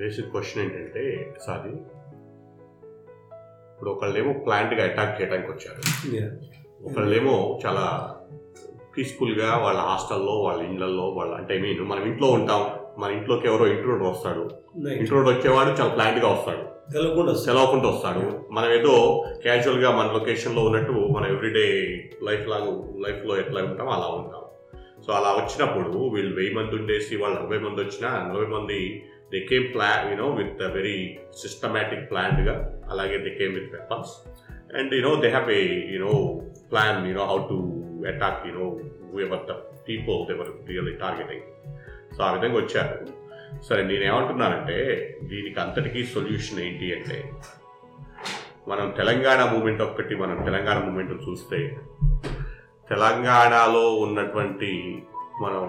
బేసిక్ క్వశ్చన్ ఏంటంటే, సారీ, ఇప్పుడు ఒకళ్ళేమో ప్లాంట్గా అటాక్ చేయడానికి వచ్చారు, ఒకళ్ళేమో చాలా పీస్ఫుల్గా వాళ్ళ హాస్టల్లో వాళ్ళ ఇళ్ళల్లో వాళ్ళ, అంటే ఐ మీన్ మనం ఇంట్లో ఉంటాం, మన ఇంట్లోకి ఎవరో ఇంట్రోడర్ వస్తాడు, ఇంట్రోడర్ వచ్చేవాడు చాలా ప్లాంట్గా వస్తాడు, తెలవకుండా వస్తాడు. మనం ఏదో క్యాజువల్గా మన లొకేషన్లో ఉన్నట్టు మనం ఎవ్రీడే లైఫ్లో ఎట్లా ఉంటాం అలా ఉంటాం. సో అలా వచ్చినప్పుడు వీళ్ళు 1000 మంది ఉండేసి వాళ్ళు 40 మంది వచ్చినా 40 మంది they came plan, you know, with very systematic ప్లాన్గా, అలాగే they came with weapons and you know they have a you know plan, you know how to attack, you know ever the people they were really targeting. So ఆ విధంగా వచ్చారు. సరే, నేనేమంటున్నానంటే దీనికి అంతటికీ solution ఏంటి అంటే, మనం తెలంగాణ మూమెంట్ ఒక్కటి, మనం తెలంగాణ మూమెంట్ చూస్తే తెలంగాణలో ఉన్నటువంటి, మనం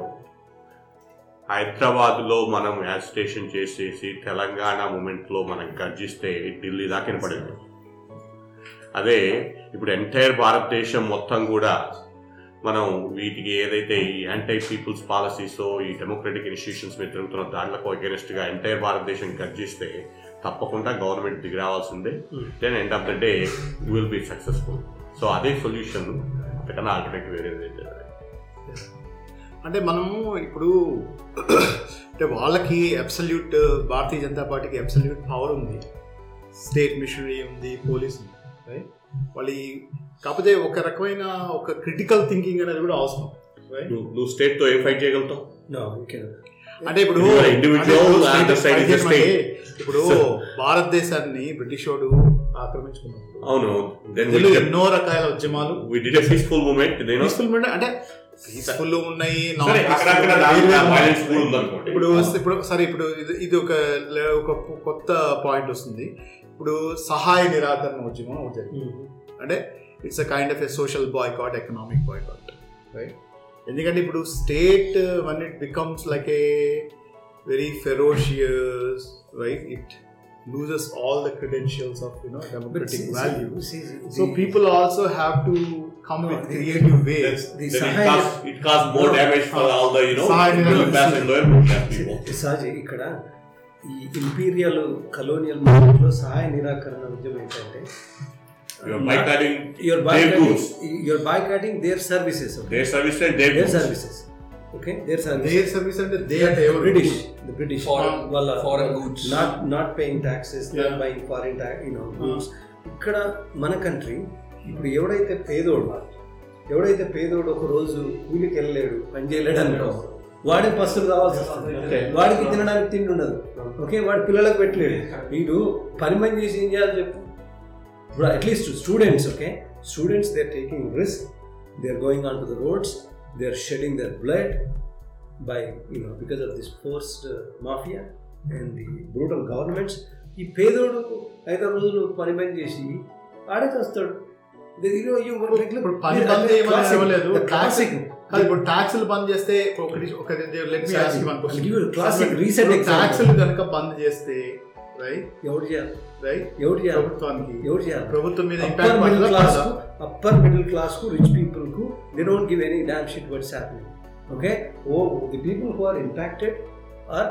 హైదరాబాద్లో మనం యాజిటేషన్ చేసేసి తెలంగాణ మూమెంట్లో మనం గర్జిస్తే ఢిల్లీ దాకా వినపడేది. అదే ఇప్పుడు ఎంటైర్ భారతదేశం మొత్తం కూడా మనం వీటికి ఏదైతే ఈ యాంటీ పీపుల్స్ పాలసీస్, ఈ డెమోక్రటిక్ ఇన్స్టిట్యూషన్స్ మీద జరుగుతున్న దాంట్లకు అగెనిస్ట్గా ఎంటైర్ భారతదేశం గర్జిస్తే తప్పకుండా గవర్నమెంట్ దిగి రావాల్సిందే. Then end of the day will be successful. So అదే సొల్యూషన్, అంతకన్నా ఆల్టర్నేటివ్ వేరేది. అంటే మనము ఇప్పుడు అంటే వాళ్ళకి అబ్సల్యూట్, భారతీయ జనతా పార్టీకి అబ్సల్యూట్ పవర్ ఉంది, స్టేట్ మిషనరీ ఉంది, పోలీస్ ఉంది, రైట్? వాళ్ళు కాకపోతే ఒక రకమైన ఒక క్రిటికల్ థింకింగ్ అనేది కూడా అవసరం. నువ్వు స్టేట్తో ఏం ఫైట్ చేయగలుగుతావు? అంటే ఇప్పుడు ఇప్పుడు భారతదేశాన్ని బ్రిటిష్ వాడు ఆక్రమించుకున్నాడు. అవును, ఎన్నో రకాల ఉద్యమాలు, పీస్ఫుల్ మూమెంట్, అంటే పీస్ఫుల్ ఉన్నాయి. ఇప్పుడు ఇప్పుడు సరే, ఇప్పుడు ఇది ఒక కొత్త పాయింట్ వస్తుంది. ఇప్పుడు సహాయ నిరాకరణ ఉద్యమం జరిగింది, అంటే it's a kind of a social boycott, economic boycott, right? ఎందుకంటే ఇప్పుడు state one it becomes like a very ferocious, right? It loses all the credentials of, you know, democratic values. So people also have to come with creative ways. It causes more damage for all the, you know, middle class and lower middle class people. Saji, ikkada ee imperial colonial movement lo sahaya nirakarana udyam entante you are boycotting their services, okay? their services okay, their service and they are British, the British foreign goods, not paying taxes, not buying foreign goods. ikkada mana country ipudu evudaithe pedodu oka roju kooli kelaledu panjeyaledu anto vaadi pastu ravalsi vastundi, vaadiki tinadaniki tindi undadu, okay? vaadi pillalaku pettaledu, veedu pani mani chesi em cheyali cheppu. At least students, okay, students they are taking risk, they are going onto the roads, they are shedding their blood, by, you know, because of this forced mafia and the brutal governments. ఈ పేదోడు 5 రోజులు పని పని చేసి ఆడే చేస్తాడు. ఇప్పుడు ట్యాక్సులు బంద్ చేస్తే ట్యాక్సులు కనుక బంద్ చేస్తే అప్పర్ మిడిల్ క్లాస్ కు, రిచ్ పీపుల్ కు, they don't give any damn shit what's happening. Okay, the people who are impacted are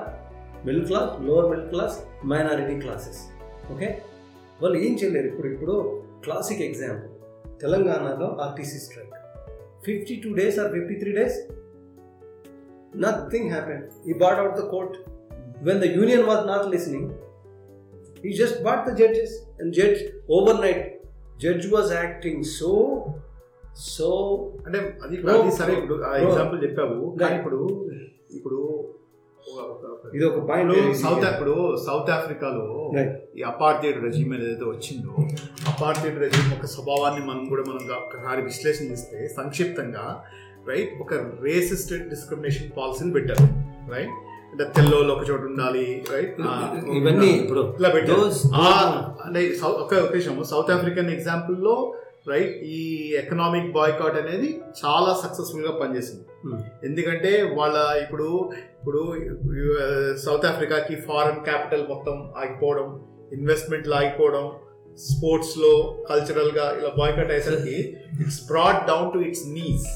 middle class, lower middle class, minority classes. Okay, వాళ్ళు ఏం చేయలేరు. ఇప్పుడు క్లాసిక్ ఎగ్జాంపుల్ తెలంగాణలో ఆర్టీసీ strike 52 days or 53 days, nothing happened. He bought out the court. When the union was not listening, he just bought the judges, and judge overnight, judge was acting so అంటే అది ప్రతి సరే. ఇప్పుడు ఆ example చెప్పావు, కానీ ఇప్పుడు ఇది ఒక పాయింట్. సౌత్ ఆఫ్రికాలో ఈ అపార్థైడ్ రెజీమ్ ఏదైతే వచ్చిందో, అపార్థైడ్ రెజీమ్ ఒక స్వభావాన్ని మనం ఒకసారి విశ్లేషణ చేస్తే సంక్షిప్తంగా, రైట్, ఒక రేసిస్ట్ డిస్క్రిమినేషన్ పాలసీని పెట్టారు. రైట్, అంటే తెల్లోళ్ళు ఒక చోటు ఉండాలి, రైట్, ఇవన్నీ ఇప్పుడు ఇట్లా పెట్టారు. అంటే సౌత్ ఆఫ్రికన్ ఎగ్జాంపుల్లో, రైట్, ఈ ఎకనామిక్ బాయ్కాట్ అనేది చాలా సక్సెస్ఫుల్గా పనిచేసింది. ఎందుకంటే వాళ్ళ ఇప్పుడు సౌత్ ఆఫ్రికాకి ఫారెన్ క్యాపిటల్ మొత్తం ఆగిపోవడం, ఇన్వెస్ట్మెంట్లు ఆగిపోవడం, స్పోర్ట్స్లో కల్చరల్గా ఇలా బాయ్కాట్ అయ్యేసరికి it's brought down to its knees.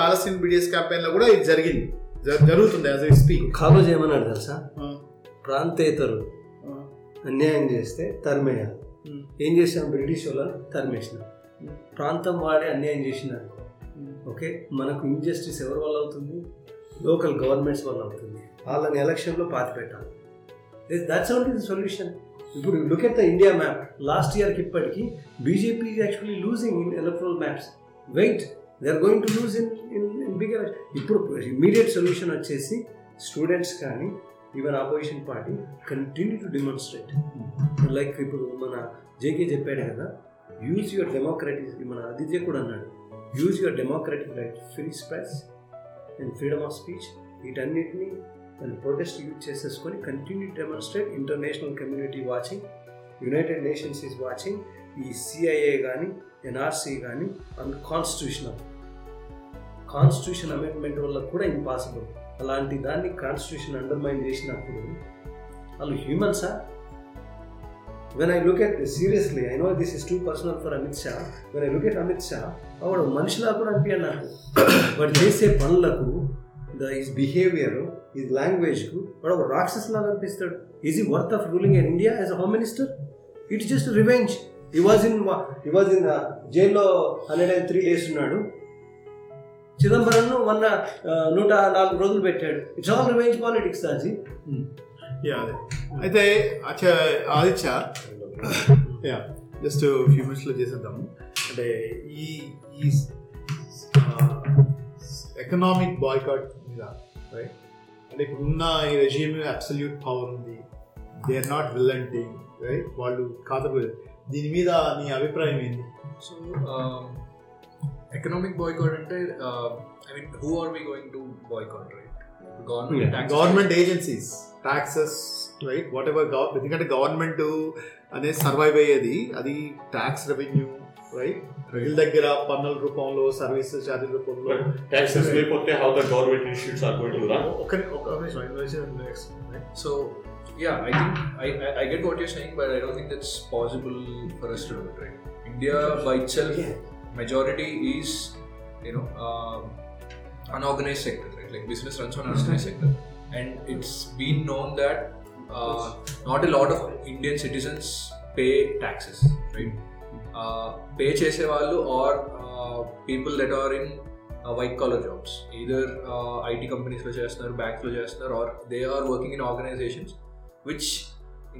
Palestine BDS క్యాంపెయిన్లో కూడా ఇది జరుగుతుంది. యాజ్ వి స్పీక్ కాలేజ్ ఏమన్నాడు తెలుసా, ప్రాంతేతరులు అన్యాయం చేస్తే తరిమేయాలి. ఏం చేసాం, బ్రిటిష్ వాళ్ళని తరిమేసినాం. ప్రాంతం వాడే అన్యాయం చేసినారు. ఓకే, మనకు ఇన్జస్టిస్ ఎవరి వల్ల అవుతుంది, లోకల్ గవర్నమెంట్స్ వల్ల అవుతుంది. వాళ్ళని ఎలక్షన్లో పాతి పెట్టాలి. That's only the solution. ఇప్పుడు look at the India map, last ఇయర్కి ఇప్పటికీ BJP actually losing in electoral maps. Wait, they are going to lose in in bigger. ఇప్పుడు ఇమీడియట్ సొల్యూషన్ వచ్చేసి స్టూడెంట్స్ కానీ even opposition party continue to demonstrate. Like ఇప్పుడు మన JK చెప్పాడు కదా, use your democratic, మన ఆదిత్య కూడా అన్నాడు, use your democratic right, free press and freedom of speech, వీటన్నిటిని అండ్ ప్రొటెస్ట్ యూజ్ చేసేసుకొని continue demonstrate. International community watching, United nations is watching. ఈ సిఐఏ కానీ ఎన్ఆర్సీ కానీ కాన్స్టిట్యూషన్ అమెండ్మెంట్ వల్ల కూడా ఇంపాసిబుల్. అలాంటి దాన్ని కాన్స్టిట్యూషన్ అండర్మైన్ చేసినప్పుడు వాళ్ళు హ్యూమన్సా? When I look at seriously, I know this is too personal for Amit Shah, when I look at Amit Shah, వాడు మనిషిలా కూడా అనిపించాడు నాకు. వాడు చేసే పనులకు, హిస్ బిహేవియర్, హిస్ లాంగ్వేజ్కు వాడు ఒక రాక్షసులాగా అనిపిస్తాడు. Is he worth of ruling in India as a home minister? It's just revenge. He was in జైల్లో 103 days ఉన్నాడు. చిదంబరంను 104 రోజులు పెట్టాడు. It's all revenge politics. అది అయితే ఆదిత్య జస్ట్ ఫ్యూ మినిట్స్లో చేసేద్దాము. అంటే ఈ ఎకనామిక్ బాయ్కాట్ మీద, రైట్, అంటే ఇప్పుడున్న ఈ రెజీమ్ అబ్సల్యూట్ పవర్ ఉంది, they are not relenting, right, వాళ్ళు కాదు. దీని మీద నీ అభిప్రాయం ఏంటి? So economic boycott ante I mean, who are we going to boycott, right? Government agencies, taxes, right, whatever government ane survive ayyedi adi tax revenue, right, real daggara pannal rupamlo, services charges rupamlo, taxes lepote how the government institutions are going to run. Okay, so yeah, I think I get what you're saying, but I don't think that's possible for us to do it, right? India by itself, yeah. Majority is, you know, unorganized sector, right? Like business runs on unorganized sector, and it's been known that not a lot of Indian citizens pay taxes, right? Pay chese vallu or people that are in white collar jobs, either IT companies lo chestunaru, banks lo chestunaru, or they are working in organizations which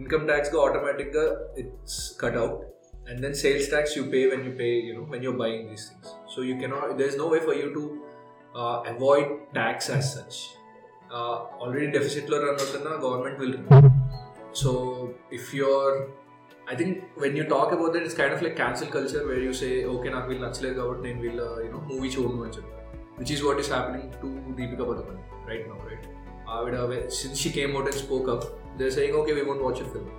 income tax go automatic ga it's cut out. And then sales tax you pay when you pay, you know, when you're buying these things. So you cannot, there's no way for you to avoid tax as such. Already deficit lo run out, the government will run. So if you're I think when you talk about that, it's kind of like cancel culture where you say, okay, నాకు వీళ్ళు నచ్చలేదు కాబట్టి నేను వీళ్ళ movie చూడను అని చెప్పి, which is what is happening to Deepika Padukone right now, right? Since she came out and spoke up, they're saying, okay, we won't watch a film.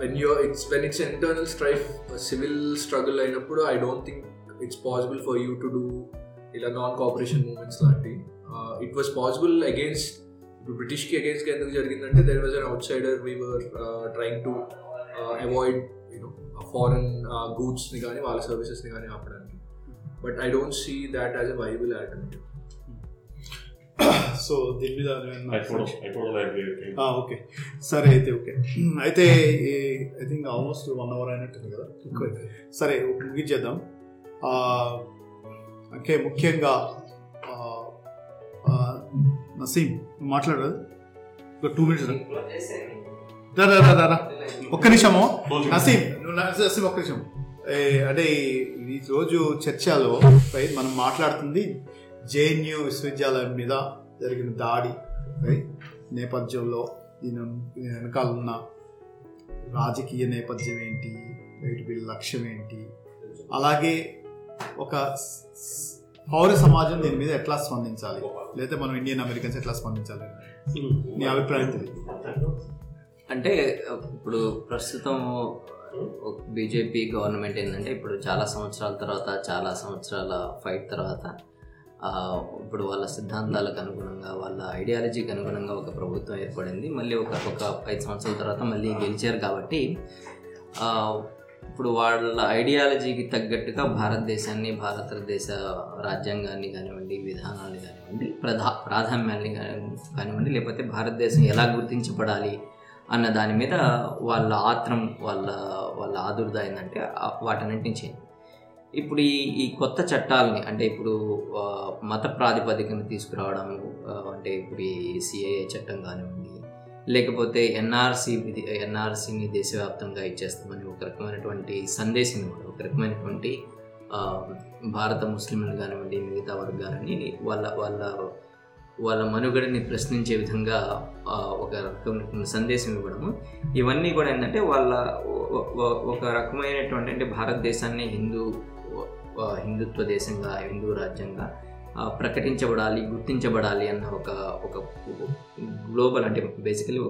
When it's internal strife, civil struggle అయినప్పుడు I don't think it's possible for you to do ఇలా non-cooperation movements లాంటి. It was possible against British ki against ki enduku jarigindante there was an outsider, we were trying to avoid foreign goods ni gaani vaala services ni gaani aapadaniki, but I don't see that as a viable alternative. So దీని మీద okay సరే అయితే okay అయితే I think almost 1 hour అయినట్టుంది కదా, సరే ముగించేద్దాం. అంటే ముఖ్యంగా నసీమ్ మాట్లాడదు ఒక 2 minutes ఒక్క నిమిషము నసీమ్ నసీమ్ ఒక్క నిమిషం. అంటే ఈ రోజు చర్చలో మనం మాట్లాడుతుంది జేఎన్యూ విశ్వవిద్యాలయం మీద జరిగిన దాడి నేపథ్యంలో దీని వెనకాల ఉన్న రాజకీయ నేపథ్యం ఏంటి, వీళ్ళ లక్ష్యం ఏంటి, అలాగే ఒక పౌర సమాజం దీని మీద ఎట్లా స్పందించాలి, లేదా మనం ఇండియన్ అమెరికన్స్ ఎట్లా స్పందించాలి, నీ అభిప్రాయం తెలియదు. అంటే ఇప్పుడు ప్రస్తుతం బీజేపీ గవర్నమెంట్ ఏంటంటే ఇప్పుడు చాలా సంవత్సరాల ఫైట్ తర్వాత ఇప్పుడు వాళ్ళ సిద్ధాంతాలకు అనుగుణంగా వాళ్ళ ఐడియాలజీకి అనుగుణంగా ఒక ప్రభుత్వం ఏర్పడింది. మళ్ళీ ఒక 5 సంవత్సరాల తర్వాత మళ్ళీ గెలిచారు కాబట్టి ఇప్పుడు వాళ్ళ ఐడియాలజీకి తగ్గట్టుగా భారతదేశ రాజ్యాంగాన్ని కానివ్వండి, విధానాన్ని కానివ్వండి, ప్రాధాన్యాన్ని కానివ్వండి, లేకపోతే భారతదేశం ఎలా గుర్తించబడాలి అన్న దాని మీద వాళ్ళ ఆత్రం వాళ్ళ ఆదుర్ద ఏంటంటే వాటన్నింటించి ఇప్పుడు ఈ కొత్త చట్టాలని అంటే ఇప్పుడు మత ప్రాతిపదికను తీసుకురావడం, అంటే ఇప్పుడు ఈ సిఏఏ చట్టం కానివ్వండి, లేకపోతే ఎన్ఆర్సీని దేశవ్యాప్తంగా ఇచ్చేస్తామని ఒక రకమైనటువంటి సందేశం, ఒక రకమైనటువంటి భారత ముస్లింలు కానివ్వండి మిగతా వర్గాలని వాళ్ళ వాళ్ళ వాళ్ళ మనుగడని ప్రశ్నించే విధంగా ఒక రకమైన సందేశం ఇవ్వడము, ఇవన్నీ కూడా ఏంటంటే వాళ్ళ ఒక రకమైనటువంటి అంటే భారతదేశాన్ని హిందుత్వ దేశంగా, హిందూ రాజ్యంగా ప్రకటించబడాలి, గుర్తించబడాలి అన్న ఒక గ్లోబల్ అంటే బేసికలీ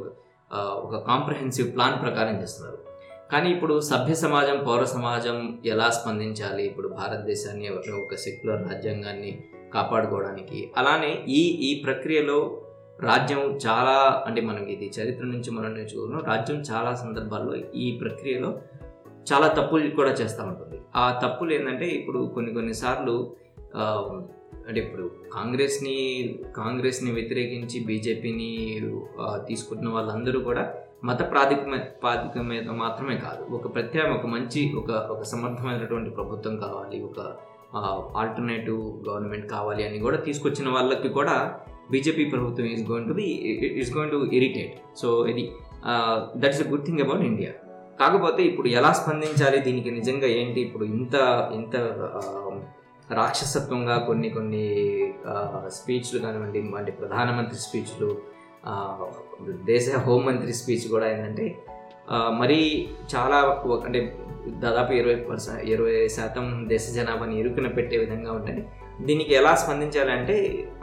ఒక కాంప్రహెన్సివ్ ప్లాన్ ప్రకారం చేస్తున్నారు. కానీ ఇప్పుడు సభ్య సమాజం, పౌర సమాజం ఎలా స్పందించాలి ఇప్పుడు భారతదేశాన్ని ఒక సెక్యులర్ రాజ్యాంగాన్ని కాపాడుకోవడానికి, అలానే ఈ ప్రక్రియలో రాజ్యం చాలా అంటే మనకి ఇది చరిత్ర నుంచి మనం నేర్చుకున్నాం, రాజ్యం చాలా సందర్భాల్లో ఈ ప్రక్రియలో చాలా తప్పులు కూడా చేస్తూ ఉంటుంది. ఆ తప్పులు ఏంటంటే ఇప్పుడు కొన్నిసార్లు అంటే ఇప్పుడు కాంగ్రెస్ని వ్యతిరేకించి బీజేపీని తీసుకుంటున్న వాళ్ళందరూ కూడా మత ప్రాతిపదిక మీద మాత్రమే కాదు, ఒక మంచి ఒక సమర్థమైనటువంటి ప్రభుత్వం కావాలి, ఒక ఆల్టర్నేటివ్ గవర్నమెంట్ కావాలి అని కూడా తీసుకొచ్చిన వాళ్ళకి కూడా బీజేపీ ప్రభుత్వం is going to irritate. So ఇది that is a good thing about India. కాకపోతే ఇప్పుడు ఎలా స్పందించాలి దీనికి నిజంగా ఏంటి, ఇప్పుడు ఇంత రాక్షసత్వంగా కొన్ని స్పీచ్లు కానివ్వండి, అంటే ప్రధానమంత్రి స్పీచ్లు, దేశ హోంమంత్రి స్పీచ్ కూడా ఏంటంటే మరీ చాలా అంటే దాదాపు 20% దేశ జనాభాని ఇరుకున పెట్టే విధంగా ఉంటుంది. దీనికి ఎలా స్పందించాలంటే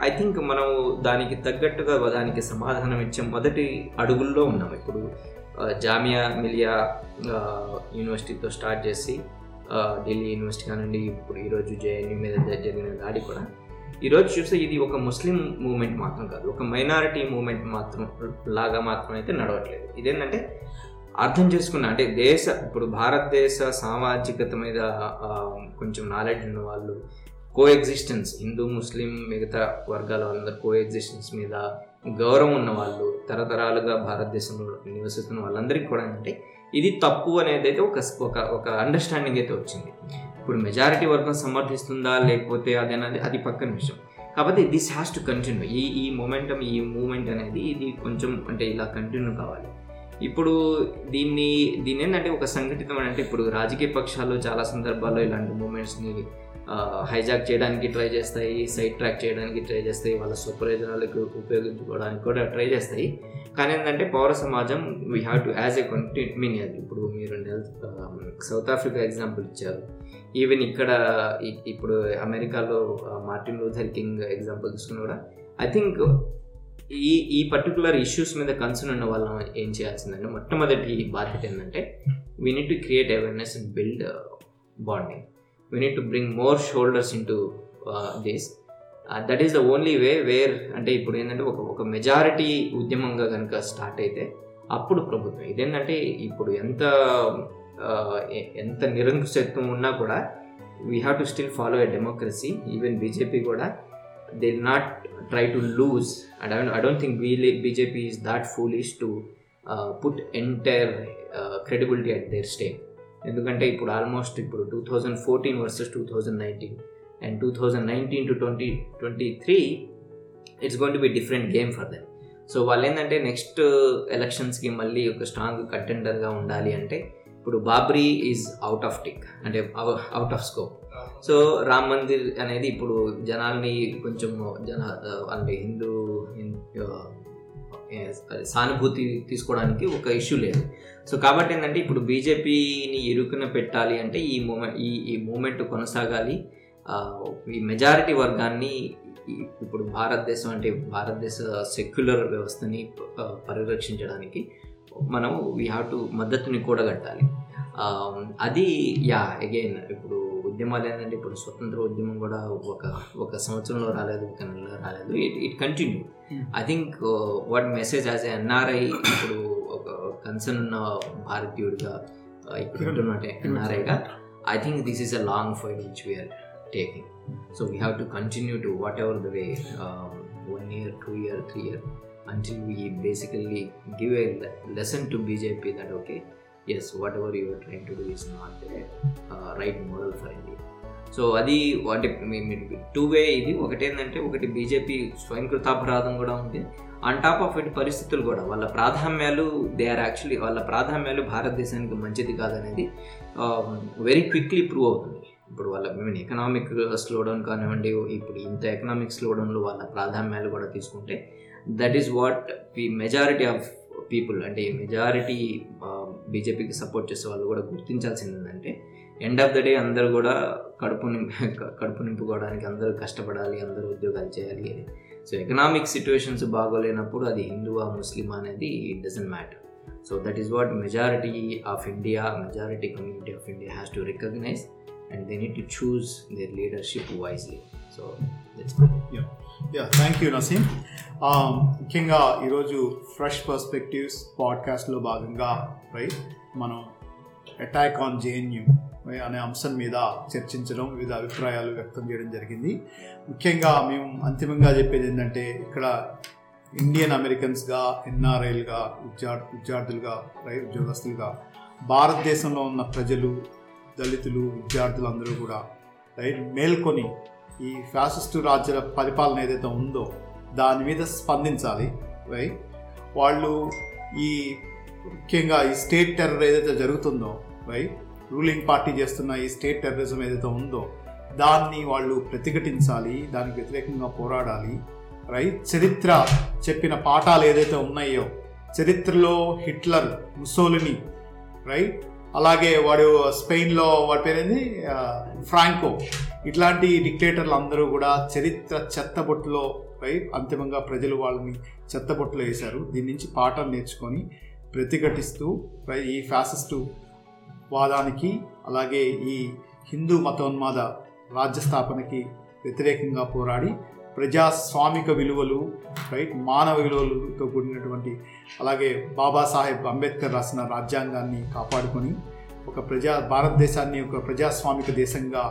ఐ థింక్ మనం దానికి తగ్గట్టుగా దానికి సమాధానం ఇచ్చే మొదటి అడుగుల్లో ఉన్నాం. ఇప్పుడు జామియా మిలియా యూనివర్సిటీతో స్టార్ట్ చేసి ఢిల్లీ యూనివర్సిటీ కానివ్వండి, ఇప్పుడు ఈరోజు జేఎన్యూ మీద జరిగిన దాడి కూడా ఈరోజు చూస్తే ఇది ఒక ముస్లిం మూవ్మెంట్ మాత్రం కాదు, ఒక మైనారిటీ మూవ్మెంట్ మాత్రం లాగా మాత్రం అయితే నడవట్లేదు. ఇదేంటంటే అర్థం చేసుకున్నా అంటే ఇప్పుడు భారతదేశ సామాజికత మీద కొంచెం నాలెడ్జ్ ఉన్న వాళ్ళు కోఎగ్జిస్టెన్స్, హిందూ ముస్లిం మిగతా వర్గాల వాళ్ళందరూ కోఎగ్జిస్టెన్స్ మీద గౌరవం ఉన్న వాళ్ళు, తరతరాలుగా భారతదేశంలో నివసిస్తున్న వాళ్ళందరికీ కూడా ఏంటంటే ఇది తప్పు అనేది అయితే ఒక అండర్స్టాండింగ్ అయితే వచ్చింది. ఇప్పుడు మెజారిటీ వర్గం సమర్థిస్తుందా లేకపోతే అదేనది అది పక్కన విషయం. కాకపోతే దిస్ హ్యాస్ టు కంటిన్యూ, ఈ మూమెంటం, ఈ మూమెంట్ అనేది ఇది కొంచెం అంటే ఇలా కంటిన్యూ కావాలి. ఇప్పుడు దీన్ని ఏంటంటే ఒక సంఘటితం అంటే ఇప్పుడు రాజకీయ పక్షాలు చాలా సందర్భాల్లో ఇలాంటి మూమెంట్స్ని హైజాక్ చేయడానికి ట్రై చేస్తాయి, సైడ్ ట్రాక్ చేయడానికి ట్రై చేస్తాయి, వాళ్ళ స్వప్రయోజనాలకు ఉపయోగించుకోవడానికి కూడా ట్రై చేస్తాయి. కానీ ఏంటంటే పౌర సమాజం we have to as a continue. ఇప్పుడు మీరు సౌత్ ఆఫ్రికా ఎగ్జాంపుల్ ఇచ్చారు, ఈవెన్ ఇక్కడ ఇప్పుడు అమెరికాలో మార్టిన్ లూథర్ కింగ్ ఎగ్జాంపుల్ తీసుకుని కూడా ఐ థింక్ ఈ పర్టికులర్ ఇష్యూస్ మీద కన్సర్న్ ఉన్న వాళ్ళం ఏం చేయాల్సిందంటే మొట్టమొదటి బాధ్యత ఏంటంటే we need to create awareness and build bonding. We need to bring more shoulders into this. That is the only way where అంటే ఇప్పుడు ఏంటంటే ఒక మెజారిటీ ఉద్యమంగా కనుక స్టార్ట్ అయితే అప్పుడు ప్రభుత్వం ఇదేంటంటే ఇప్పుడు ఎంత నిరంకుశత్వం ఉన్నా కూడా we have to still follow a democracy. Even BJP కూడా they will not try to lose. And I don't think BJP is that foolish to put entire credibility at their stake. ఎందుకంటే ఇప్పుడు almost 2014 versus 2019 and 2019 to 2023 it's going to be different game for them. So వాళ్ళు ఏంటంటే next ఎలక్షన్స్కి మళ్ళీ ఒక strong కంటెండర్గా ఉండాలి అంటే ఇప్పుడు Babri is out of tick అంటే out of scope. So Ram Mandir అనేది ఇప్పుడు జనాల్ని కొంచెం అంటే హిందూ సానుభూతి తీసుకోవడానికి ఒక ఇష్యూ లేదు. సో కాబట్టి ఏంటంటే ఇప్పుడు బీజేపీని ఇరుకున పెట్టాలి అంటే ఈ మూమెంట్ కొనసాగాలి. ఈ మెజారిటీ వర్గాన్ని ఇప్పుడు భారతదేశం అంటే భారతదేశ సెక్యులర్ వ్యవస్థని పరిరక్షించడానికి మనం వీ హ్యావ్ టు మద్దతుని కూడగట్టాలి. అది అగైన్ ఇప్పుడు ఉద్యమాలు ఏంటంటే ఇప్పుడు స్వతంత్ర ఉద్యమం కూడా ఒక సంవత్సరంలో రాలేదు, ఒక నెలలో రాలేదు, it continue. I think what message as NRI ఇప్పుడు ఒక కన్సర్న్ ఉన్న భారతీయుడిగా ఇప్పుడు ఉంటున్నట్టే ఎన్ఆర్ఐగా I think this is a long fight which we are taking. So we have to continue to whatever the way 1 year, 2 year, 3 year until we basically give a lesson to BJP that okay, yes, whatever you are trying to do is not the right model for India. So adi what two way idi okate endante okati BJP స్వయంకృతాపరాధం కూడా ఉంది. On top of it పరిస్థితులు కూడా వాళ్ళ ప్రాధాన్యాలు they are actually వాళ్ళ ప్రాధాన్యాలు భారతదేశానికి మంచిది కాదనేది వెరీ క్విక్లీ ప్రూవ్ అవుతుంది. ఇప్పుడు వాళ్ళ ఎకనామిక్ స్లో డౌన్ కానివ్వండి, ఇప్పుడు ఇంత ఎకనామిక్ స్లో డౌన్లో వాళ్ళ ప్రాధాన్యాలు కూడా తీసుకుంటే that is what the majority of people అంటే మెజారిటీ బీజేపీకి సపోర్ట్ చేసే వాళ్ళు కూడా గుర్తించాల్సింది ఏంటంటే ఎండ్ ఆఫ్ ద డే అందరూ కూడా కడుపు నింపుకోవడానికి అందరూ కష్టపడాలి, అందరూ ఉద్యోగాలు చేయాలి అని. సో ఎకనామిక్ సిచ్యువేషన్స్ బాగోలేనప్పుడు అది హిందువా ముస్లిమా అనేది it doesn't matter. So that is what majority of India, majority community of India has to recognize and they need to choose their leadership wisely. So that's thank you Naseem. ముఖ్యంగా ఈరోజు fresh perspectives పాడ్కాస్ట్లో భాగంగా right మనం attack on JNU అనే అంశం మీద చర్చించడం, వివిధ అభిప్రాయాలు వ్యక్తం చేయడం జరిగింది. ముఖ్యంగా మేము అంతిమంగా చెప్పేది ఏంటంటే ఇక్కడ ఇండియన్ అమెరికన్స్గా, ఎన్ఆర్ఐలుగా, విద్యార్థులుగా, రైట్ ఉద్యోగస్తులుగా భారతదేశంలో ఉన్న ప్రజలు, దళితులు, విద్యార్థులు అందరూ కూడా రైట్ మేల్కొని ఈ ఫ్యాసిస్టు రాజ్యాల పరిపాలన ఏదైతే ఉందో దాని మీద స్పందించాలి. రైట్ వాళ్ళు ఈ ముఖ్యంగా ఈ స్టేట్ టెర్రర్ ఏదైతే జరుగుతుందో, రైట్ రూలింగ్ పార్టీ చేస్తున్న ఈ స్టేట్ టెర్రరిజం ఏదైతే ఉందో దాన్ని వాళ్ళు ప్రతిఘటించాలి, దానికి వ్యతిరేకంగా పోరాడాలి. రైట్ చరిత్ర చెప్పిన పాఠాలు ఏదైతే ఉన్నాయో, చరిత్రలో హిట్లర్, ముస్సోలిని, రైట్ అలాగే వాడు స్పెయిన్లో వాడి పేరేంది ఫ్రాంకో, ఇట్లాంటి డిక్టేటర్లు అందరూ కూడా చరిత్ర చెత్తబొట్టులో రైట్ అంతిమంగా ప్రజలు వాళ్ళని చెత్తబొట్టులో వేశారు. దీని నుంచి పాఠం నేర్చుకొని ప్రతిఘటిస్తూ రైట్ ఈ ఫ్యాసిస్టు వాదానికి అలాగే ఈ హిందూ మతోన్మాద రాజ్యస్థాపనకి వ్యతిరేకంగా పోరాడి ప్రజాస్వామిక విలువలు రైట్ మానవ విలువలతో కూడినటువంటి అలాగే బాబాసాహెబ్ అంబేద్కర్ రాసిన రాజ్యాంగాన్ని కాపాడుకొని ఒక భారతదేశాన్ని ఒక ప్రజాస్వామిక దేశంగా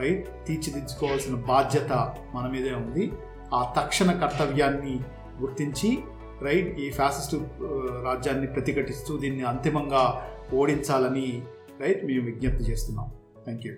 రైట్ తీర్చిదిద్దుకోవాల్సిన బాధ్యత మన మీదే ఉంది. ఆ తక్షణ కర్తవ్యాన్ని గుర్తించి రైట్ ఈ ఫ్యాసిస్టు రాజ్యాన్ని ప్రతిఘటిస్తూ దీన్ని అంతిమంగా ఓడించాలని రైట్ మేము విజ్ఞప్తి చేస్తున్నాం. Thank you.